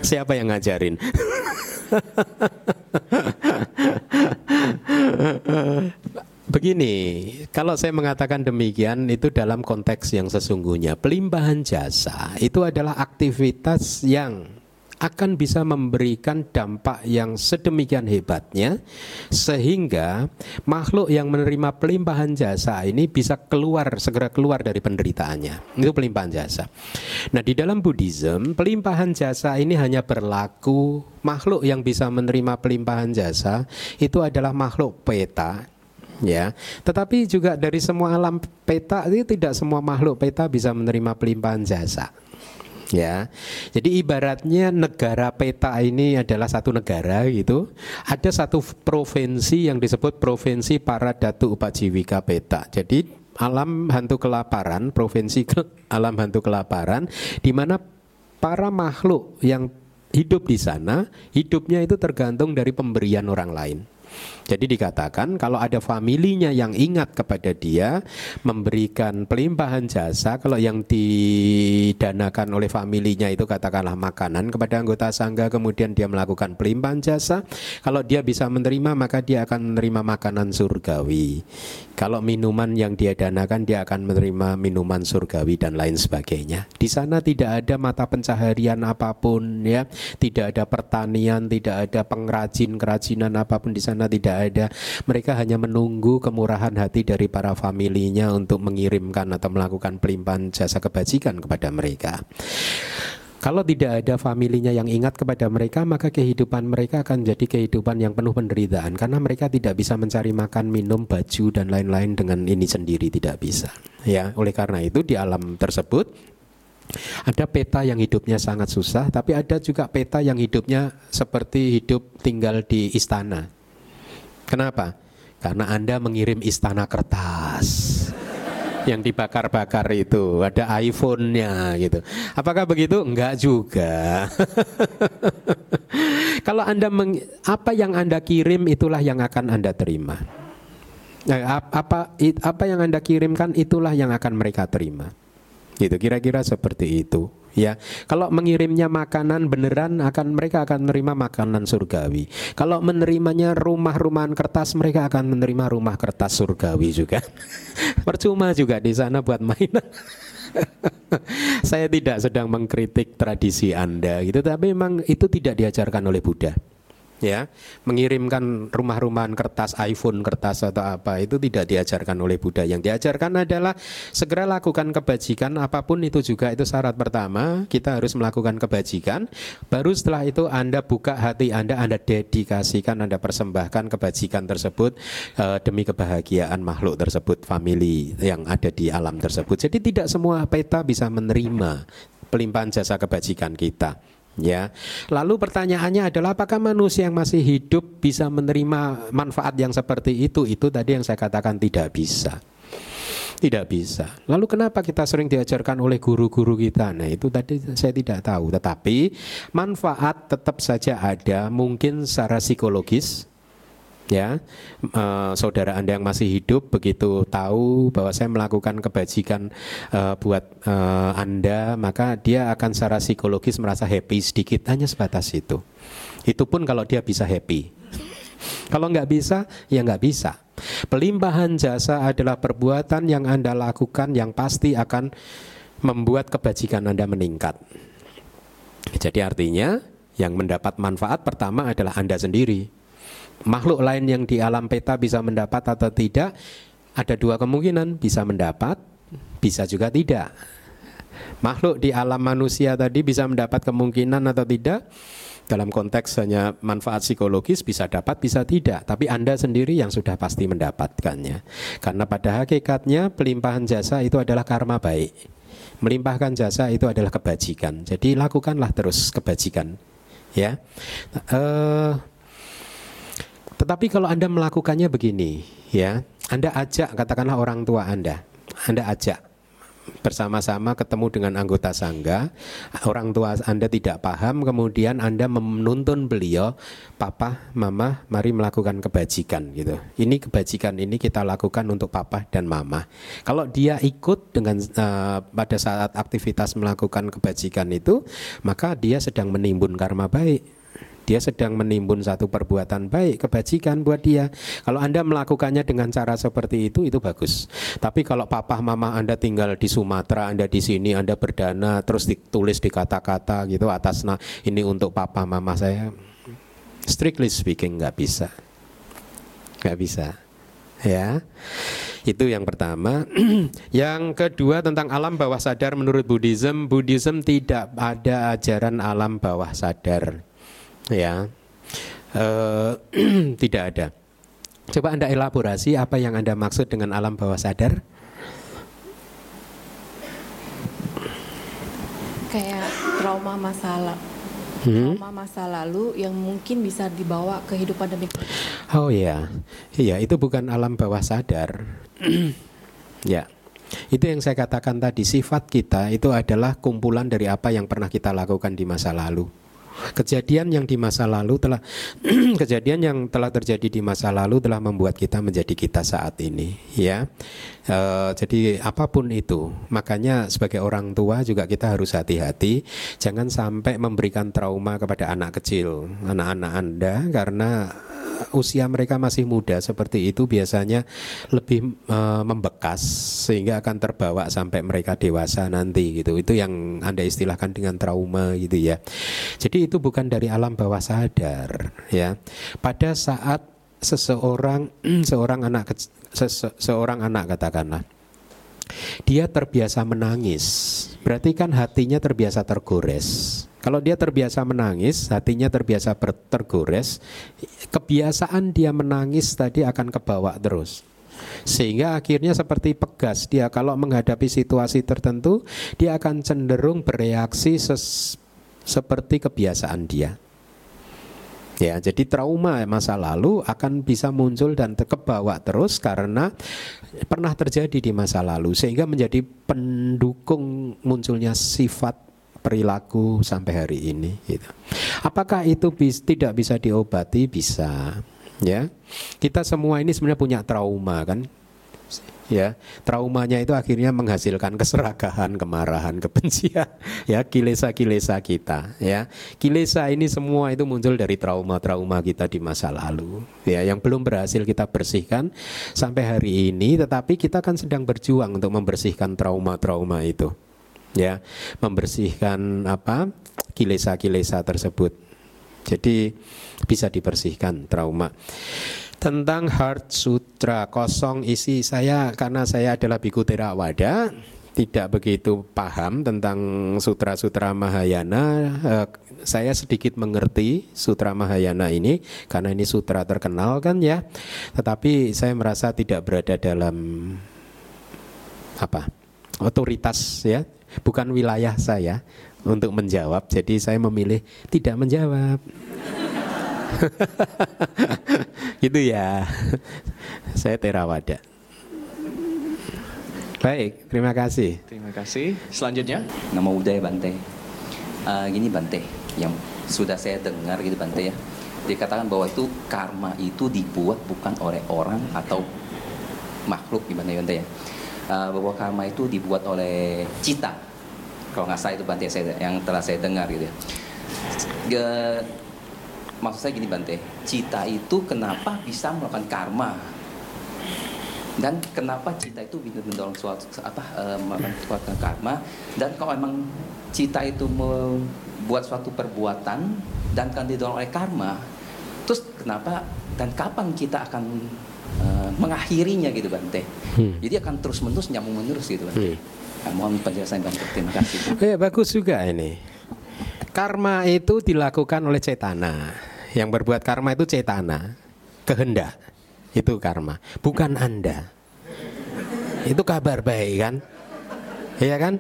Siapa yang ngajarin? Begini, kalau saya mengatakan demikian itu dalam konteks yang sesungguhnya. Pelimpahan jasa itu adalah aktivitas yang akan bisa memberikan dampak yang sedemikian hebatnya sehingga makhluk yang menerima pelimpahan jasa ini bisa segera keluar dari penderitaannya. Itu pelimpahan jasa. Nah, di dalam Buddhism, pelimpahan jasa ini hanya berlaku makhluk yang bisa menerima pelimpahan jasa itu adalah makhluk peta. Ya, tetapi juga dari semua alam peta itu tidak semua makhluk peta bisa menerima pelimpahan jasa. Ya, jadi ibaratnya negara peta ini adalah satu negara gitu. Ada satu provinsi yang disebut provinsi para datu upajiwika peta. Jadi alam hantu kelaparan, provinsi alam hantu kelaparan, di mana para makhluk yang hidup di sana hidupnya itu tergantung dari pemberian orang lain. Jadi dikatakan kalau ada familinya yang ingat kepada dia memberikan pelimpahan jasa, kalau yang didanakan oleh familinya itu katakanlah makanan kepada anggota sangha, kemudian dia melakukan pelimpahan jasa, kalau dia bisa menerima maka dia akan menerima makanan surgawi. Kalau minuman yang dia danakan dia akan menerima minuman surgawi dan lain sebagainya. Di sana tidak ada mata pencaharian apapun ya, tidak ada pertanian, tidak ada pengrajin-kerajinan apapun di sana. Tidak ada, mereka hanya menunggu kemurahan hati dari para familinya untuk mengirimkan atau melakukan pelimpahan jasa kebajikan kepada mereka. Kalau tidak ada familinya yang ingat kepada mereka, maka kehidupan mereka akan jadi kehidupan yang penuh penderitaan, karena mereka tidak bisa mencari makan, minum, baju, dan lain-lain dengan ini sendiri, tidak bisa. Ya, oleh karena itu di alam tersebut ada peta yang hidupnya sangat susah, tapi ada juga peta yang hidupnya seperti hidup tinggal di istana. Kenapa? Karena Anda mengirim istana kertas yang dibakar-bakar itu, ada iPhone-nya gitu. Apakah begitu? Enggak juga. Kalau Anda apa yang Anda kirim itulah yang akan Anda terima. Apa yang Anda kirimkan itulah yang akan mereka terima. Gitu, kira-kira seperti itu. Ya, kalau mengirimnya makanan beneran mereka akan menerima makanan surgawi. Kalau menerimanya rumah-rumahan kertas, mereka akan menerima rumah kertas surgawi juga. Percuma juga di sana buat mainan. Saya tidak sedang mengkritik tradisi Anda gitu, tapi memang itu tidak diajarkan oleh Buddha. Ya, mengirimkan rumah-rumahan kertas, iPhone kertas atau apa itu tidak diajarkan oleh Buddha. Yang diajarkan adalah segera lakukan kebajikan apapun itu juga. Itu syarat pertama, kita harus melakukan kebajikan. Baru setelah itu Anda buka hati Anda dedikasikan, Anda persembahkan kebajikan tersebut demi kebahagiaan makhluk tersebut, family yang ada di alam tersebut. Jadi tidak semua peta bisa menerima pelimpahan jasa kebajikan kita. Ya, lalu pertanyaannya adalah apakah manusia yang masih hidup bisa menerima manfaat yang seperti itu? Itu tadi yang saya katakan tidak bisa. Lalu kenapa kita sering diajarkan oleh guru-guru kita? Nah itu tadi saya tidak tahu. Tetapi manfaat tetap saja ada, mungkin secara psikologis. Ya, saudara Anda yang masih hidup begitu tahu bahwa saya melakukan kebajikan buat Anda, maka dia akan secara psikologis merasa happy sedikit, hanya sebatas itu. Itu pun kalau dia bisa happy. Kalau nggak bisa, ya nggak bisa. Pelimpahan jasa adalah perbuatan yang Anda lakukan yang pasti akan membuat kebajikan Anda meningkat. Jadi artinya yang mendapat manfaat pertama adalah Anda sendiri. Makhluk lain yang di alam peta bisa mendapat atau tidak, ada dua kemungkinan, bisa mendapat, bisa juga tidak. Makhluk di alam manusia tadi bisa mendapat kemungkinan atau tidak, dalam konteks hanya manfaat psikologis bisa dapat, bisa tidak. Tapi Anda sendiri yang sudah pasti mendapatkannya. Karena pada hakikatnya pelimpahan jasa itu adalah karma baik. Melimpahkan jasa itu adalah kebajikan. Jadi lakukanlah terus kebajikan. Ya. Tetapi kalau Anda melakukannya begini, ya, Anda ajak, katakanlah orang tua Anda ajak bersama-sama ketemu dengan anggota sangha, orang tua Anda tidak paham, kemudian Anda menuntun beliau, papa, mama, mari melakukan kebajikan, gitu. Ini kebajikan ini kita lakukan untuk papa dan mama. Kalau dia ikut dengan pada saat aktivitas melakukan kebajikan itu, maka dia sedang menimbun karma baik. Dia sedang menimbun satu perbuatan baik, kebajikan buat dia. Kalau Anda melakukannya dengan cara seperti itu bagus. Tapi kalau papa mama Anda tinggal di Sumatera, Anda di sini, Anda berdana, terus ditulis di kata-kata gitu atas, nah ini untuk papa mama saya. Strictly speaking nggak bisa. Nggak bisa. Ya, itu yang pertama. Yang kedua tentang alam bawah sadar menurut Buddhism. Buddhism tidak ada ajaran alam bawah sadar. Ya, tidak ada. Coba Anda elaborasi apa yang Anda maksud dengan alam bawah sadar? Kayak trauma masa lalu yang mungkin bisa dibawa ke kehidupan demi. Oh ya, iya itu bukan alam bawah sadar. Ya, itu yang saya katakan tadi, sifat kita itu adalah kumpulan dari apa yang pernah kita lakukan di masa lalu. Kejadian yang di masa lalu telah kejadian yang telah terjadi di masa lalu telah membuat kita menjadi kita saat ini, ya. Jadi apapun itu, makanya sebagai orang tua juga kita harus hati-hati, jangan sampai memberikan trauma kepada anak kecil, anak-anak Anda, karena usia mereka masih muda seperti itu biasanya lebih membekas sehingga akan terbawa sampai mereka dewasa nanti gitu. Itu yang Anda istilahkan dengan trauma gitu ya. Jadi itu bukan dari alam bawah sadar ya. Pada saat seorang anak katakanlah dia terbiasa menangis, berarti kan hatinya terbiasa tergores. Kalau dia terbiasa menangis, hatinya terbiasa tergores, kebiasaan dia menangis tadi akan kebawa terus. Sehingga akhirnya seperti pegas, dia kalau menghadapi situasi tertentu, dia akan cenderung bereaksi seperti kebiasaan dia. Ya, jadi trauma masa lalu akan bisa muncul dan kebawa terus karena pernah terjadi di masa lalu, sehingga menjadi pendukung munculnya sifat perilaku sampai hari ini gitu. Apakah itu tidak bisa diobati? Bisa ya. Kita semua ini sebenarnya punya trauma kan ya. Traumanya itu akhirnya menghasilkan keserakahan, kemarahan, kebencian ya, kilesa-kilesa kita ya. Kilesa ini semua itu muncul dari trauma-trauma kita di masa lalu ya, yang belum berhasil kita bersihkan sampai hari ini, tetapi kita kan sedang berjuang untuk membersihkan trauma-trauma itu. Ya, membersihkan apa? Kilesa-kilesa tersebut. Jadi bisa dibersihkan trauma. Tentang Heart Sutra kosong isi, saya karena saya adalah biku Theravada, tidak begitu paham tentang sutra-sutra Mahayana. Saya sedikit mengerti sutra Mahayana ini karena ini sutra terkenal kan ya. Tetapi saya merasa tidak berada dalam apa? Otoritas ya. Bukan wilayah saya untuk menjawab, jadi saya memilih tidak menjawab. Gitu ya. Saya Theravada. Baik, terima kasih. Terima kasih. Selanjutnya, nama budaya Bante. Gini Bante, yang sudah saya dengar gitu Bante ya. Dikatakan bahwa itu karma itu dibuat bukan oleh orang atau makhluk gimana ya Bante ya. Bahwa karma itu dibuat oleh cita, kalau nggak salah itu Bante yang telah saya dengar gitu ya. Maksud saya gini Bante, cita itu kenapa bisa melakukan karma dan kenapa cita itu bisa mendorong suatu melakukan karma, dan kalau emang cita itu membuat suatu perbuatan dan kan didorong oleh karma, terus kenapa dan kapan kita akan mengakhirinya gitu Bante. Jadi akan terus-menerus, nyambung-menerus gitu Bante. Mohon penjelasan Bante, terima kasih. Ya, bagus juga ini. Karma itu dilakukan oleh cetana. Yang berbuat karma itu cetana, kehendak. Itu karma, bukan Anda. Itu kabar baik kan? Iya kan?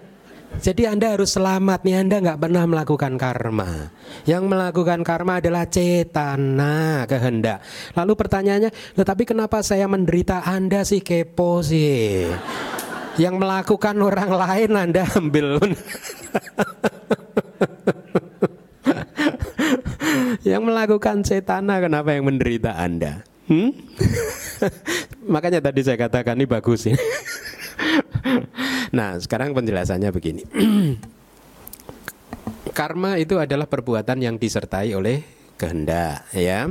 Jadi Anda harus selamat nih, Anda gak pernah melakukan karma. Yang melakukan karma adalah cetana, kehendak. Lalu pertanyaannya, tapi kenapa saya menderita? Anda sih kepo sih. Yang melakukan orang lain Anda ambil. Yang melakukan cetana, kenapa yang menderita Anda? Makanya tadi saya katakan ini bagus ya. Nah sekarang penjelasannya begini. Karma itu adalah perbuatan yang disertai oleh kehendak, ya.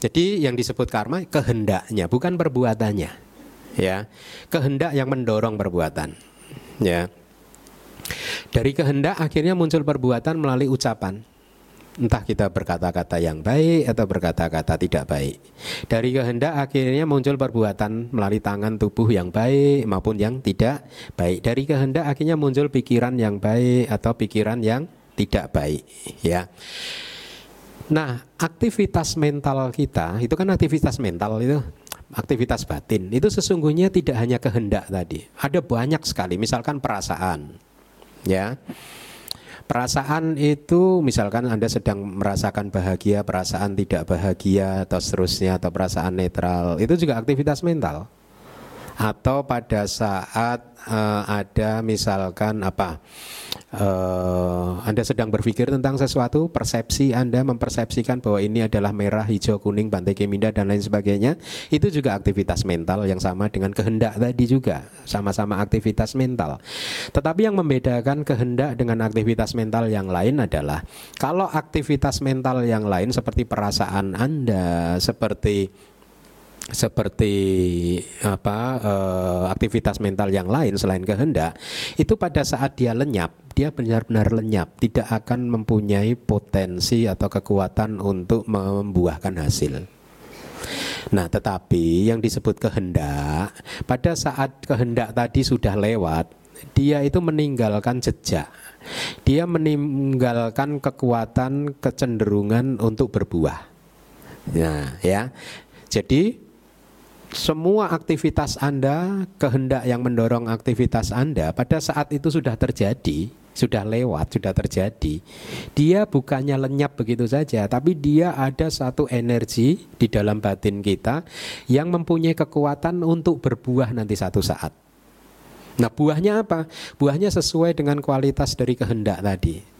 Jadi yang disebut karma kehendaknya, bukan perbuatannya, ya. Kehendak yang mendorong perbuatan, ya. Dari kehendak akhirnya muncul perbuatan melalui ucapan. Entah kita berkata-kata yang baik atau berkata-kata tidak baik. Dari kehendak akhirnya muncul perbuatan melalui tangan tubuh yang baik maupun yang tidak baik. Dari kehendak akhirnya muncul pikiran yang baik atau pikiran yang tidak baik, ya. Nah, aktivitas mental kita itu kan aktivitas mental itu, aktivitas batin itu sesungguhnya tidak hanya kehendak tadi. Ada banyak sekali, misalkan perasaan, ya. Perasaan itu misalkan Anda sedang merasakan bahagia, perasaan tidak bahagia atau seterusnya, atau perasaan netral, itu juga aktivitas mental. Atau pada saat ada misalkan Anda sedang berpikir tentang sesuatu, persepsi Anda mempersepsikan bahwa ini adalah merah, hijau, kuning, bantai keminda dan lain sebagainya, itu juga aktivitas mental yang sama dengan kehendak tadi juga, sama-sama aktivitas mental. Tetapi yang membedakan kehendak dengan aktivitas mental yang lain adalah kalau aktivitas mental yang lain seperti perasaan Anda, seperti aktivitas mental yang lain selain kehendak, itu pada saat dia lenyap, dia benar-benar lenyap, tidak akan mempunyai potensi atau kekuatan untuk membuahkan hasil. Nah, tetapi yang disebut kehendak, pada saat kehendak tadi sudah lewat, dia itu meninggalkan jejak, dia meninggalkan kekuatan, kecenderungan untuk berbuah. Nah, ya, jadi semua aktivitas Anda, kehendak yang mendorong aktivitas Anda pada saat itu sudah terjadi, sudah lewat, sudah terjadi. Dia bukannya lenyap begitu saja, tapi dia ada satu energi di dalam batin kita yang mempunyai kekuatan untuk berbuah nanti satu saat. Nah, buahnya apa? Buahnya sesuai dengan kualitas dari kehendak tadi.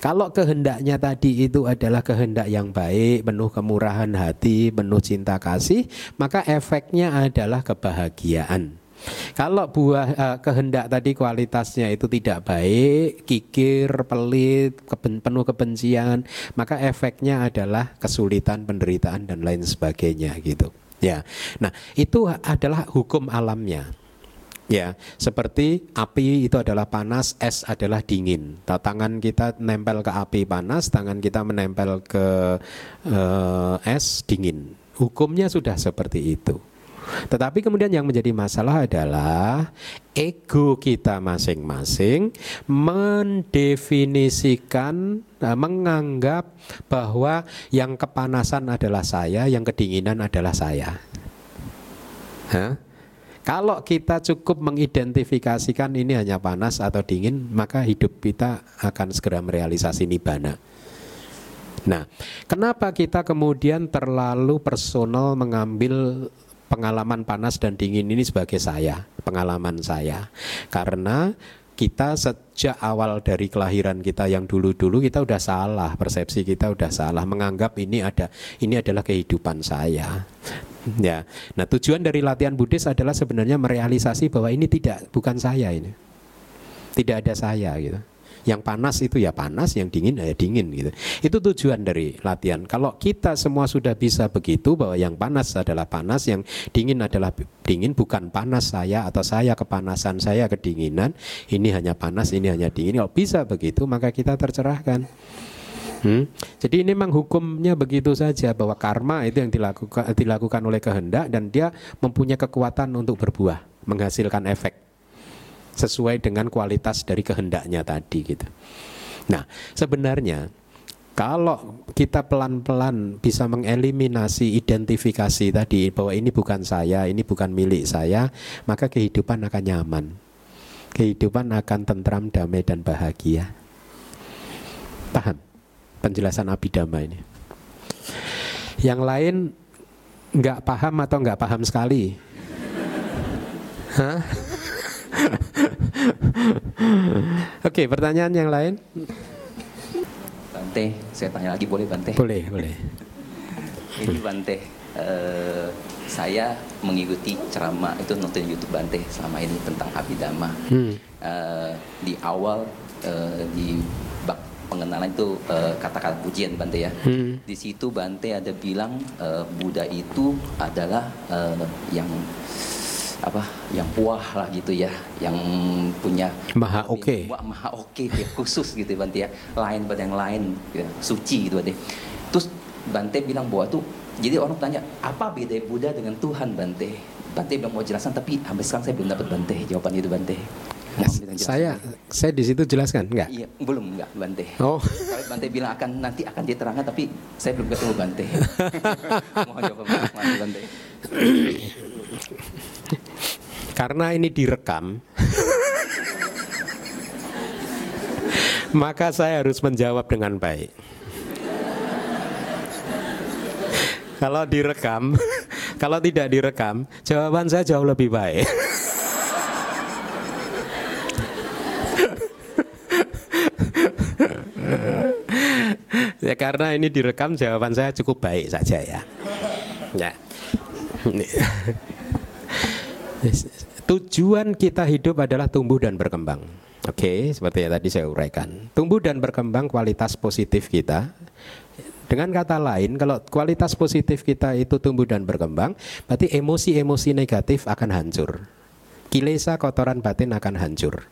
Kalau kehendaknya tadi itu adalah kehendak yang baik, penuh kemurahan hati, penuh cinta kasih, maka efeknya adalah kebahagiaan. Kalau kehendak tadi kualitasnya itu tidak baik, kikir, pelit, penuh kebencian, maka efeknya adalah kesulitan, penderitaan dan lain sebagainya gitu. Ya. Nah, itu adalah hukum alamnya. Ya, seperti api itu adalah panas, es adalah dingin. Tangan kita nempel ke api panas, tangan kita menempel ke es dingin. Hukumnya sudah seperti itu. Tetapi kemudian yang menjadi masalah adalah ego kita masing-masing mendefinisikan, menganggap bahwa yang kepanasan adalah saya, yang kedinginan adalah saya. Hah? Kalau kita cukup mengidentifikasikan ini hanya panas atau dingin, maka hidup kita akan segera merealisasi Nibbana. Nah, kenapa kita kemudian terlalu personal mengambil pengalaman panas dan dingin ini sebagai saya, pengalaman saya? Karena kita sejak awal dari kelahiran kita yang dulu-dulu kita udah salah, persepsi kita udah salah, menganggap ini adalah kehidupan saya. Ya. Nah, tujuan dari latihan Buddhis adalah sebenarnya merealisasi bahwa ini bukan saya ini. Tidak ada saya gitu. Yang panas itu ya panas, yang dingin ya dingin gitu. Itu tujuan dari latihan. Kalau kita semua sudah bisa begitu bahwa yang panas adalah panas, yang dingin adalah dingin, bukan panas saya atau saya kepanasan, saya kedinginan, ini hanya panas, ini hanya dingin. Kalau bisa begitu maka kita tercerahkan. Jadi ini memang hukumnya begitu saja bahwa karma itu yang dilakukan oleh kehendak dan dia mempunyai kekuatan untuk berbuah, menghasilkan efek sesuai dengan kualitas dari kehendaknya tadi gitu. Nah, sebenarnya kalau kita pelan-pelan bisa mengeliminasi identifikasi tadi bahwa ini bukan saya, ini bukan milik saya, maka kehidupan akan nyaman. Kehidupan akan tentram, damai dan bahagia. Paham penjelasan Abhidharma ini? Yang lain enggak paham atau enggak paham sekali? Hah? Oke, pertanyaan yang lain. Bante, saya tanya lagi boleh Bante? Boleh. Ini Bante, saya mengikuti ceramah itu nonton YouTube Bante selama ini tentang Abhidharma. Di awal di bab pengenalan itu kata-kata pujian Bante ya. Di situ Bante ada bilang Buddha itu adalah yang apa, yang puah lah gitu ya, yang punya maha oke, maha oke ya, khusus gitu Bante ya, lain pada yang lain ya, suci gitu Bante. Terus Bante bilang bahwa tuh, jadi orang tanya apa beda Buddha dengan Tuhan Bante. Bante bilang mau jelasan tapi sampai sekarang saya belum dapat Bante jawaban itu Bante. Saya di situ jelaskan enggak? Iya, belum enggak Bante. Oh. Kalau Bante bilang akan nanti akan diterangkan tapi saya belum ketemu Bante. Mohon jawaban Bante. Karena ini direkam. Maka saya harus menjawab dengan baik. Kalau direkam, kalau tidak direkam, jawaban saya jauh lebih baik. Ya karena ini direkam, jawaban saya cukup baik saja ya. Ya. Tujuan kita hidup adalah tumbuh dan berkembang. Oke, seperti yang tadi saya uraikan. Tumbuh dan berkembang kualitas positif kita. Dengan kata lain, kalau kualitas positif kita itu tumbuh dan berkembang, berarti emosi-emosi negatif akan hancur. Kilesa, kotoran batin akan hancur.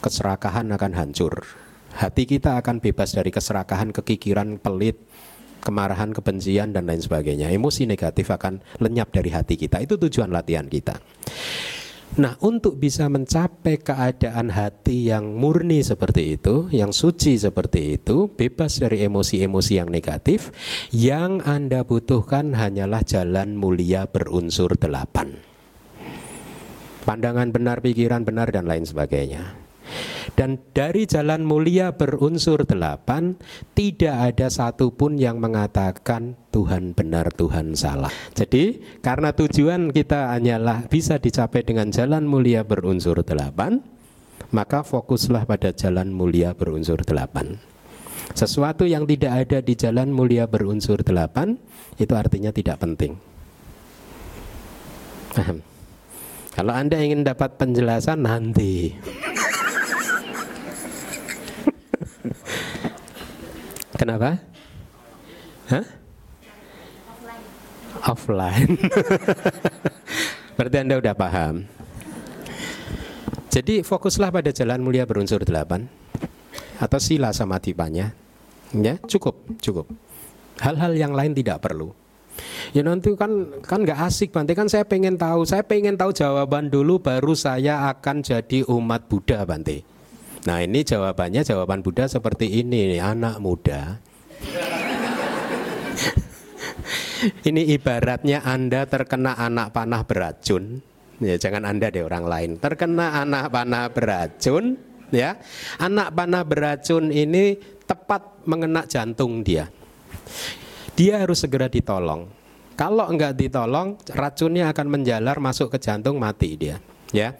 Keserakahan akan hancur. Hati kita akan bebas dari keserakahan, kekikiran, pelit, kemarahan, kebencian, dan lain sebagainya. Emosi negatif akan lenyap dari hati kita. Itu tujuan latihan kita. Nah, untuk bisa mencapai keadaan hati yang murni seperti itu, yang suci seperti itu, bebas dari emosi-emosi yang negatif, yang Anda butuhkan hanyalah jalan mulia berunsur 8. Pandangan benar, pikiran benar, dan lain sebagainya. Dan dari jalan mulia berunsur 8, tidak ada satupun yang mengatakan Tuhan benar, Tuhan salah. Jadi karena tujuan kita hanyalah bisa dicapai dengan jalan mulia berunsur 8, maka fokuslah pada jalan mulia berunsur 8. Sesuatu yang tidak ada di jalan mulia berunsur 8, itu artinya tidak penting. Paham? Kalau Anda ingin dapat penjelasan nanti. Kenapa? Hah? Offline. Berarti Anda udah paham. Jadi fokuslah pada jalan mulia berunsur 8 atau sila samadhi panya. Ya, cukup. Hal-hal yang lain tidak perlu. Ya nanti kan enggak asik Bante, kan saya pengen tahu jawaban dulu baru saya akan jadi umat Buddha Bante. Nah ini jawaban Buddha seperti ini, anak muda. Ini ibaratnya Anda terkena anak panah beracun. Ya jangan Anda deh, orang lain. Terkena anak panah beracun, ya. Anak panah beracun ini tepat mengena jantung dia. Dia harus segera ditolong. Kalau enggak ditolong, racunnya akan menjalar masuk ke jantung, mati dia, ya.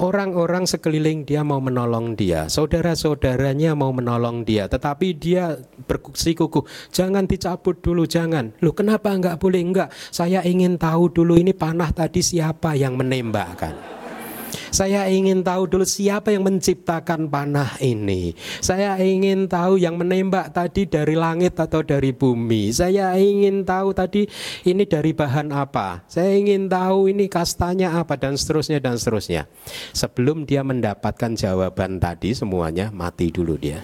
Orang-orang sekeliling dia mau menolong dia, saudara-saudaranya mau menolong dia, tetapi dia bersikukuh, jangan dicabut dulu, jangan. Loh kenapa enggak boleh? Enggak, saya ingin tahu dulu ini panah tadi siapa yang menembakkan. Saya ingin tahu dulu siapa yang menciptakan panah ini. Saya ingin tahu yang menembak tadi dari langit atau dari bumi. Saya ingin tahu tadi ini dari bahan apa. Saya ingin tahu ini kastanya apa, dan seterusnya dan seterusnya. Sebelum dia mendapatkan jawaban tadi semuanya, mati dulu dia.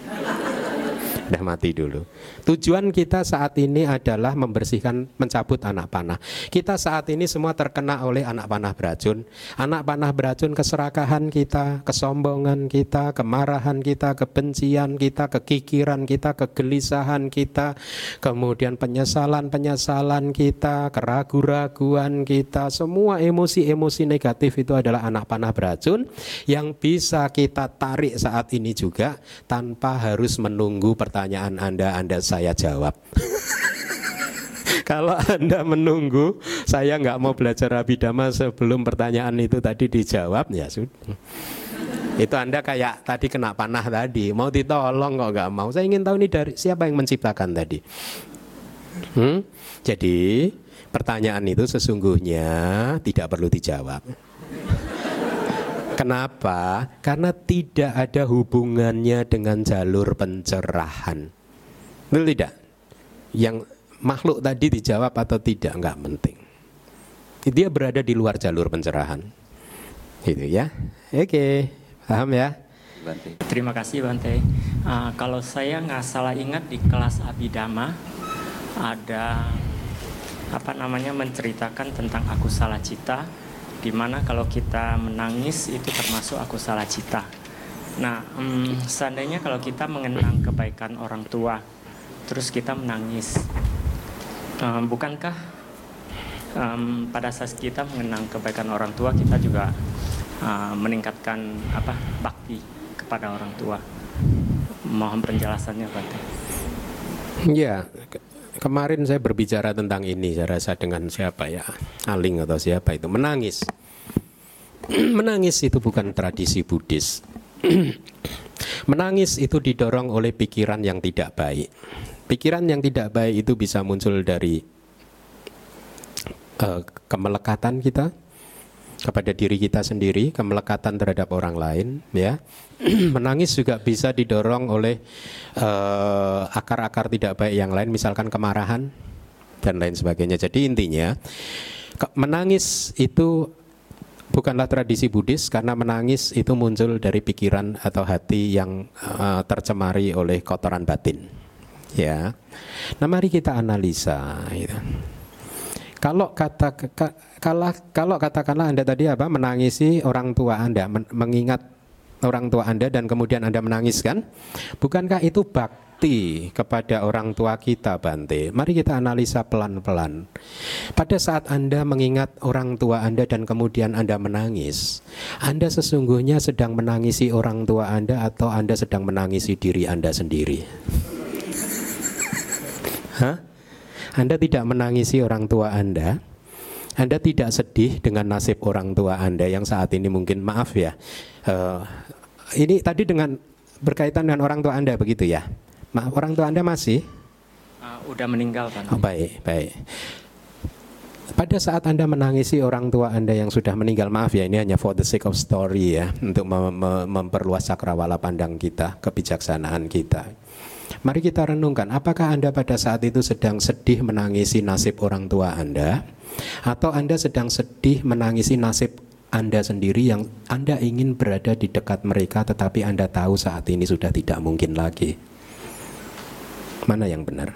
Udah mati dulu. Tujuan kita saat ini adalah membersihkan, mencabut anak panah. Kita saat ini semua terkena oleh anak panah beracun. Anak panah beracun keserakahan kita, kesombongan kita, kemarahan kita, kebencian kita, kekikiran kita, kegelisahan kita, kemudian penyesalan kita, keraguan-raguan kita. Semua emosi-emosi negatif itu adalah anak panah beracun yang bisa kita tarik saat ini juga tanpa harus menunggu pertanyaan Anda saya jawab. Kalau Anda menunggu, saya nggak mau belajar Abhidharma sebelum pertanyaan itu tadi dijawab, ya sudah. Itu Anda kayak tadi kena panah tadi, mau ditolong kok nggak mau. Saya ingin tahu ini dari siapa yang menciptakan tadi. Jadi pertanyaan itu sesungguhnya tidak perlu dijawab. Kenapa? Karena tidak ada hubungannya dengan jalur pencerahan. Betul tidak? Yang makhluk tadi dijawab atau tidak, enggak penting. Dia berada di luar jalur pencerahan. Gitu ya. Oke, paham ya? Bante. Terima kasih Bante. Kalau saya nggak salah ingat di kelas Abhidharma ada menceritakan tentang aku salah cita, di mana kalau kita menangis itu termasuk aku salah cita. Nah, seandainya kalau kita mengenang kebaikan orang tua, terus kita menangis, bukankah pada saat kita mengenang kebaikan orang tua kita juga meningkatkan bakti pada orang tua? Mohon penjelasannya Pak. Ya, kemarin saya berbicara tentang ini, saya rasa dengan siapa ya, Aling atau siapa itu, menangis. Menangis itu bukan tradisi Buddhis. Menangis itu didorong oleh pikiran yang tidak baik. Pikiran yang tidak baik itu bisa muncul dari kemelekatan kita kepada diri kita sendiri, kemelekatan terhadap orang lain, ya. Menangis juga bisa didorong oleh akar-akar tidak baik yang lain, misalkan kemarahan dan lain sebagainya. Jadi intinya menangis itu bukanlah tradisi Buddhis, karena menangis itu muncul dari pikiran atau hati yang tercemari oleh kotoran batin, ya. Nah, mari kita analisa gitu. Kalau katakanlah Anda tadi menangisi orang tua Anda, mengingat orang tua Anda dan kemudian Anda menangis, kan? Bukankah itu bakti kepada orang tua kita, Bante? Mari kita analisa pelan-pelan. Pada saat Anda mengingat orang tua Anda dan kemudian Anda menangis, Anda sesungguhnya sedang menangisi orang tua Anda atau Anda sedang menangisi diri Anda sendiri? Hah? Anda tidak menangisi orang tua Anda, Anda tidak sedih dengan nasib orang tua Anda yang saat ini mungkin, maaf ya, ini tadi dengan berkaitan dengan orang tua Anda begitu ya? Maaf, orang tua Anda masih? Udah meninggal kan? Oh, baik, baik. Pada saat Anda menangisi orang tua Anda yang sudah meninggal, maaf ya, ini hanya for the sake of story ya, untuk memperluas cakrawala pandang kita, kebijaksanaan kita. Mari kita renungkan, apakah Anda pada saat itu sedang sedih menangisi nasib orang tua Anda, atau Anda sedang sedih menangisi nasib Anda sendiri yang Anda ingin berada di dekat mereka tetapi Anda tahu saat ini sudah tidak mungkin lagi? Mana yang benar?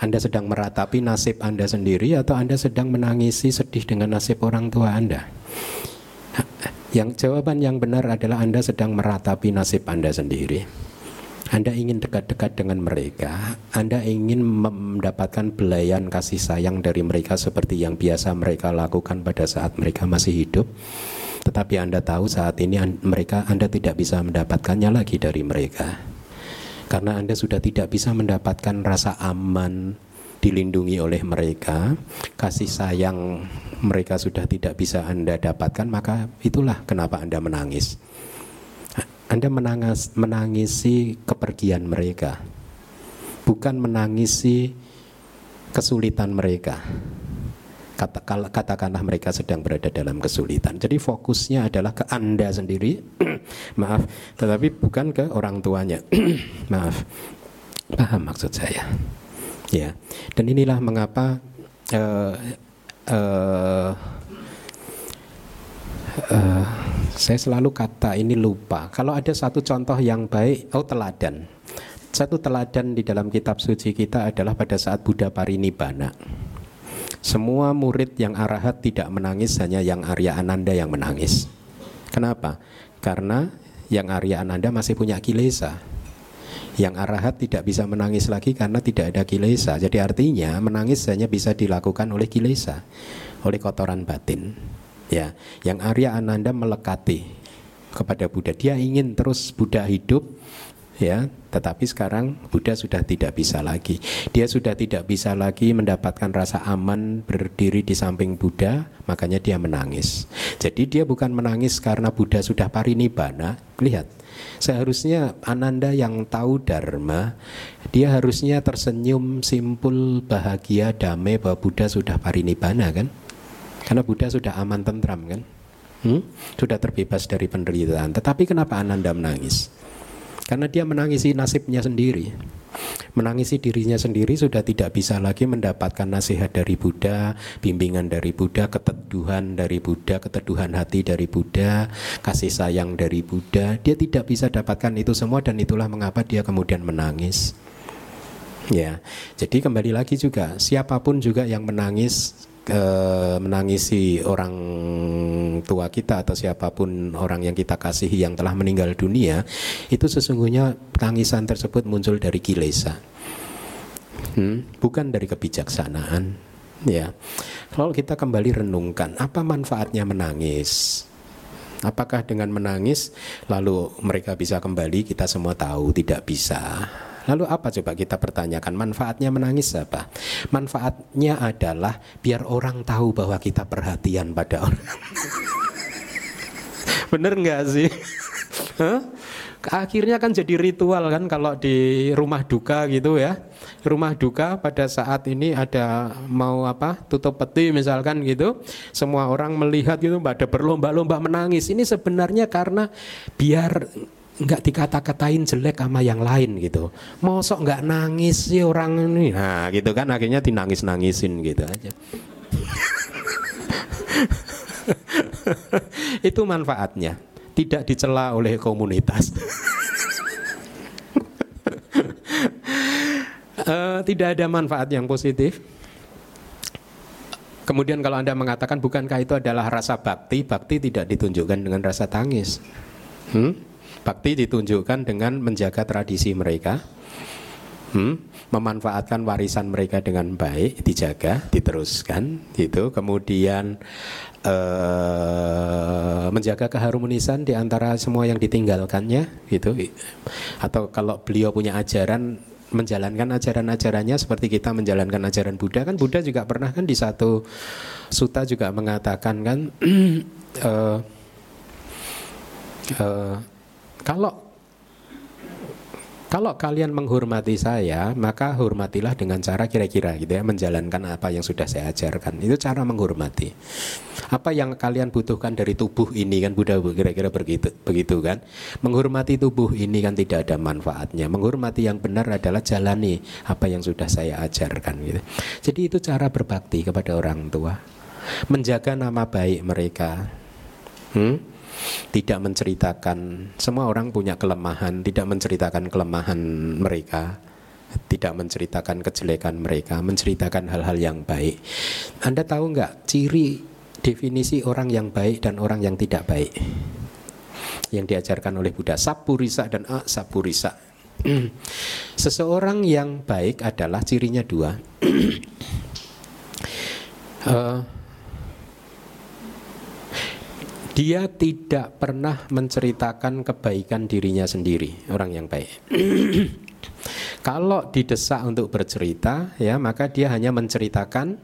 Anda sedang meratapi nasib Anda sendiri atau Anda sedang menangisi sedih dengan nasib orang tua Anda? Yang jawaban yang benar adalah Anda sedang meratapi nasib Anda sendiri. Anda ingin dekat-dekat dengan mereka, Anda ingin mendapatkan belayan kasih sayang dari mereka seperti yang biasa mereka lakukan pada saat mereka masih hidup. Tetapi Anda tahu saat ini Anda tidak bisa mendapatkannya lagi dari mereka, karena Anda sudah tidak bisa mendapatkan rasa aman, dilindungi oleh mereka, kasih sayang mereka sudah tidak bisa Anda dapatkan. Maka itulah kenapa Anda menangis. Anda menangisi kepergian mereka, bukan menangisi kesulitan mereka. Katakanlah mereka sedang berada dalam kesulitan. Jadi fokusnya adalah ke Anda sendiri, maaf, tetapi bukan ke orang tuanya. Maaf, paham maksud saya? Ya, dan inilah mengapa saya selalu kata ini lupa. Kalau ada satu contoh yang baik, teladan. Satu teladan di dalam kitab suci kita adalah pada saat Buddha Parinibbana. Semua murid yang arahat tidak menangis, hanya yang Arya Ananda yang menangis. Kenapa? Karena yang Arya Ananda masih punya kilesa. Yang arahat tidak bisa menangis lagi karena tidak ada kilesa. Jadi artinya menangis hanya bisa dilakukan oleh kilesa, oleh kotoran batin. Ya, yang Arya Ananda melekati kepada Buddha. Dia ingin terus Buddha hidup, ya, tetapi sekarang Buddha sudah tidak bisa lagi. Dia sudah tidak bisa lagi mendapatkan rasa aman berdiri di samping Buddha, makanya dia menangis. Jadi dia bukan menangis karena Buddha sudah parinibbana. Lihat, seharusnya Ananda yang tahu Dharma, dia harusnya tersenyum simpul bahagia damai bahwa Buddha sudah parinibbana, kan? Karena Buddha sudah aman tentram, kan? Sudah terbebas dari penderitaan. Tetapi kenapa Ananda menangis? Karena dia menangisi nasibnya sendiri. Menangisi dirinya sendiri, sudah tidak bisa lagi mendapatkan nasihat dari Buddha, bimbingan dari Buddha, keteduhan dari Buddha, keteduhan hati dari Buddha, kasih sayang dari Buddha. Dia tidak bisa dapatkan itu semua, dan itulah mengapa dia kemudian menangis. Ya, jadi kembali lagi juga, siapapun juga yang menangis, menangisi orang tua kita atau siapapun orang yang kita kasihi yang telah meninggal dunia, itu sesungguhnya tangisan tersebut muncul dari kilesa, bukan dari kebijaksanaan. Ya, kalau kita kembali renungkan, apa manfaatnya menangis? Apakah dengan menangis lalu mereka bisa kembali? Kita semua tahu tidak bisa. Lalu apa, coba kita pertanyakan, manfaatnya menangis apa? Manfaatnya adalah biar orang tahu bahwa kita perhatian pada orang. Bener nggak sih? Akhirnya kan jadi ritual kan kalau di rumah duka gitu ya. Rumah duka pada saat ini ada mau apa? Tutup peti misalkan gitu. Semua orang melihat gitu pada berlomba-lomba menangis. Ini sebenarnya karena biar enggak dikata-katain jelek sama yang lain gitu. Mosok enggak nangis sih orang ini. Nah, gitu kan akhirnya dinangis-nangisin gitu aja. Itu manfaatnya. Tidak dicela oleh komunitas. Tidak ada manfaat yang positif. Kemudian kalau Anda mengatakan bukankah itu adalah rasa bakti? Bakti tidak ditunjukkan dengan rasa tangis. Bakti ditunjukkan dengan menjaga tradisi mereka, memanfaatkan warisan mereka dengan baik, dijaga, diteruskan, gitu. Kemudian menjaga keharmonisan di antara semua yang ditinggalkannya, gitu. Atau kalau beliau punya ajaran, menjalankan ajaran-ajarannya seperti kita menjalankan ajaran Buddha. Kan Buddha juga pernah kan di satu sutta juga mengatakan kan. Kalau kalian menghormati saya, maka hormatilah dengan cara kira-kira gitu ya, menjalankan apa yang sudah saya ajarkan. Itu cara menghormati. Apa yang kalian butuhkan dari tubuh ini kan Buddha kira-kira begitu kan. Menghormati tubuh ini kan tidak ada manfaatnya. Menghormati yang benar adalah jalani apa yang sudah saya ajarkan gitu. Jadi itu cara berbakti kepada orang tua. Menjaga nama baik mereka. Tidak menceritakan, semua orang punya kelemahan, tidak menceritakan kelemahan mereka, tidak menceritakan kejelekan mereka, menceritakan hal-hal yang baik. Anda tahu nggak ciri definisi orang yang baik dan orang yang tidak baik yang diajarkan oleh Buddha? Sapurisa dan Sapurisa. Seseorang yang baik adalah cirinya dua. Dia tidak pernah menceritakan kebaikan dirinya sendiri, orang yang baik. Kalau didesak untuk bercerita, ya maka dia hanya menceritakan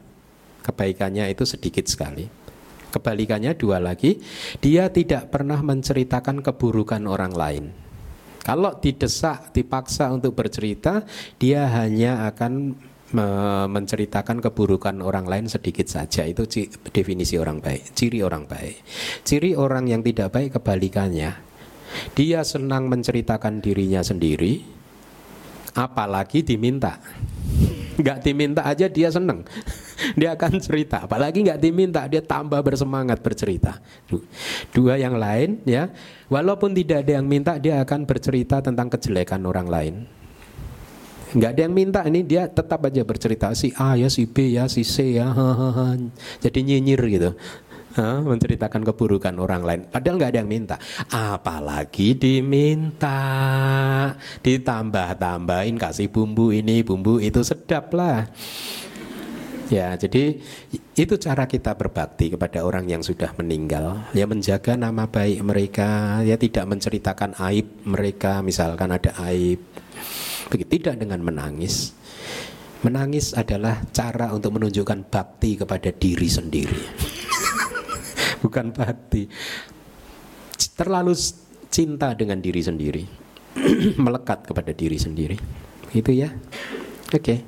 kebaikannya itu sedikit sekali. Kebalikannya dua lagi, dia tidak pernah menceritakan keburukan orang lain. Kalau didesak, dipaksa untuk bercerita, dia hanya akan menceritakan keburukan orang lain sedikit saja. Itu definisi orang baik, ciri orang baik. Ciri orang yang tidak baik kebalikannya. Dia senang menceritakan dirinya sendiri, apalagi diminta. Gak diminta aja dia senang. Dia akan cerita, apalagi gak diminta dia tambah bersemangat bercerita. Dua yang lain ya, walaupun tidak ada yang minta dia akan bercerita tentang kejelekan orang lain. Nggak ada yang minta, ini dia tetap aja bercerita, si A ya, si B ya, si C ya, jadi nyinyir gitu, menceritakan keburukan orang lain. Padahal nggak ada yang minta, apalagi diminta, ditambah-tambahin, kasih bumbu ini, bumbu itu, sedap lah. Ya, jadi itu cara kita berbakti kepada orang yang sudah meninggal. Ya, menjaga nama baik mereka, ya tidak menceritakan aib mereka, misalkan ada aib. Tidak dengan menangis. Menangis adalah cara untuk menunjukkan bakti kepada diri sendiri. Bukan bakti. Terlalu cinta dengan diri sendiri. Melekat kepada diri sendiri. Itu ya. Oke.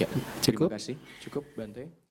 Ya, cukup. Terima kasih. Cukup, Bante.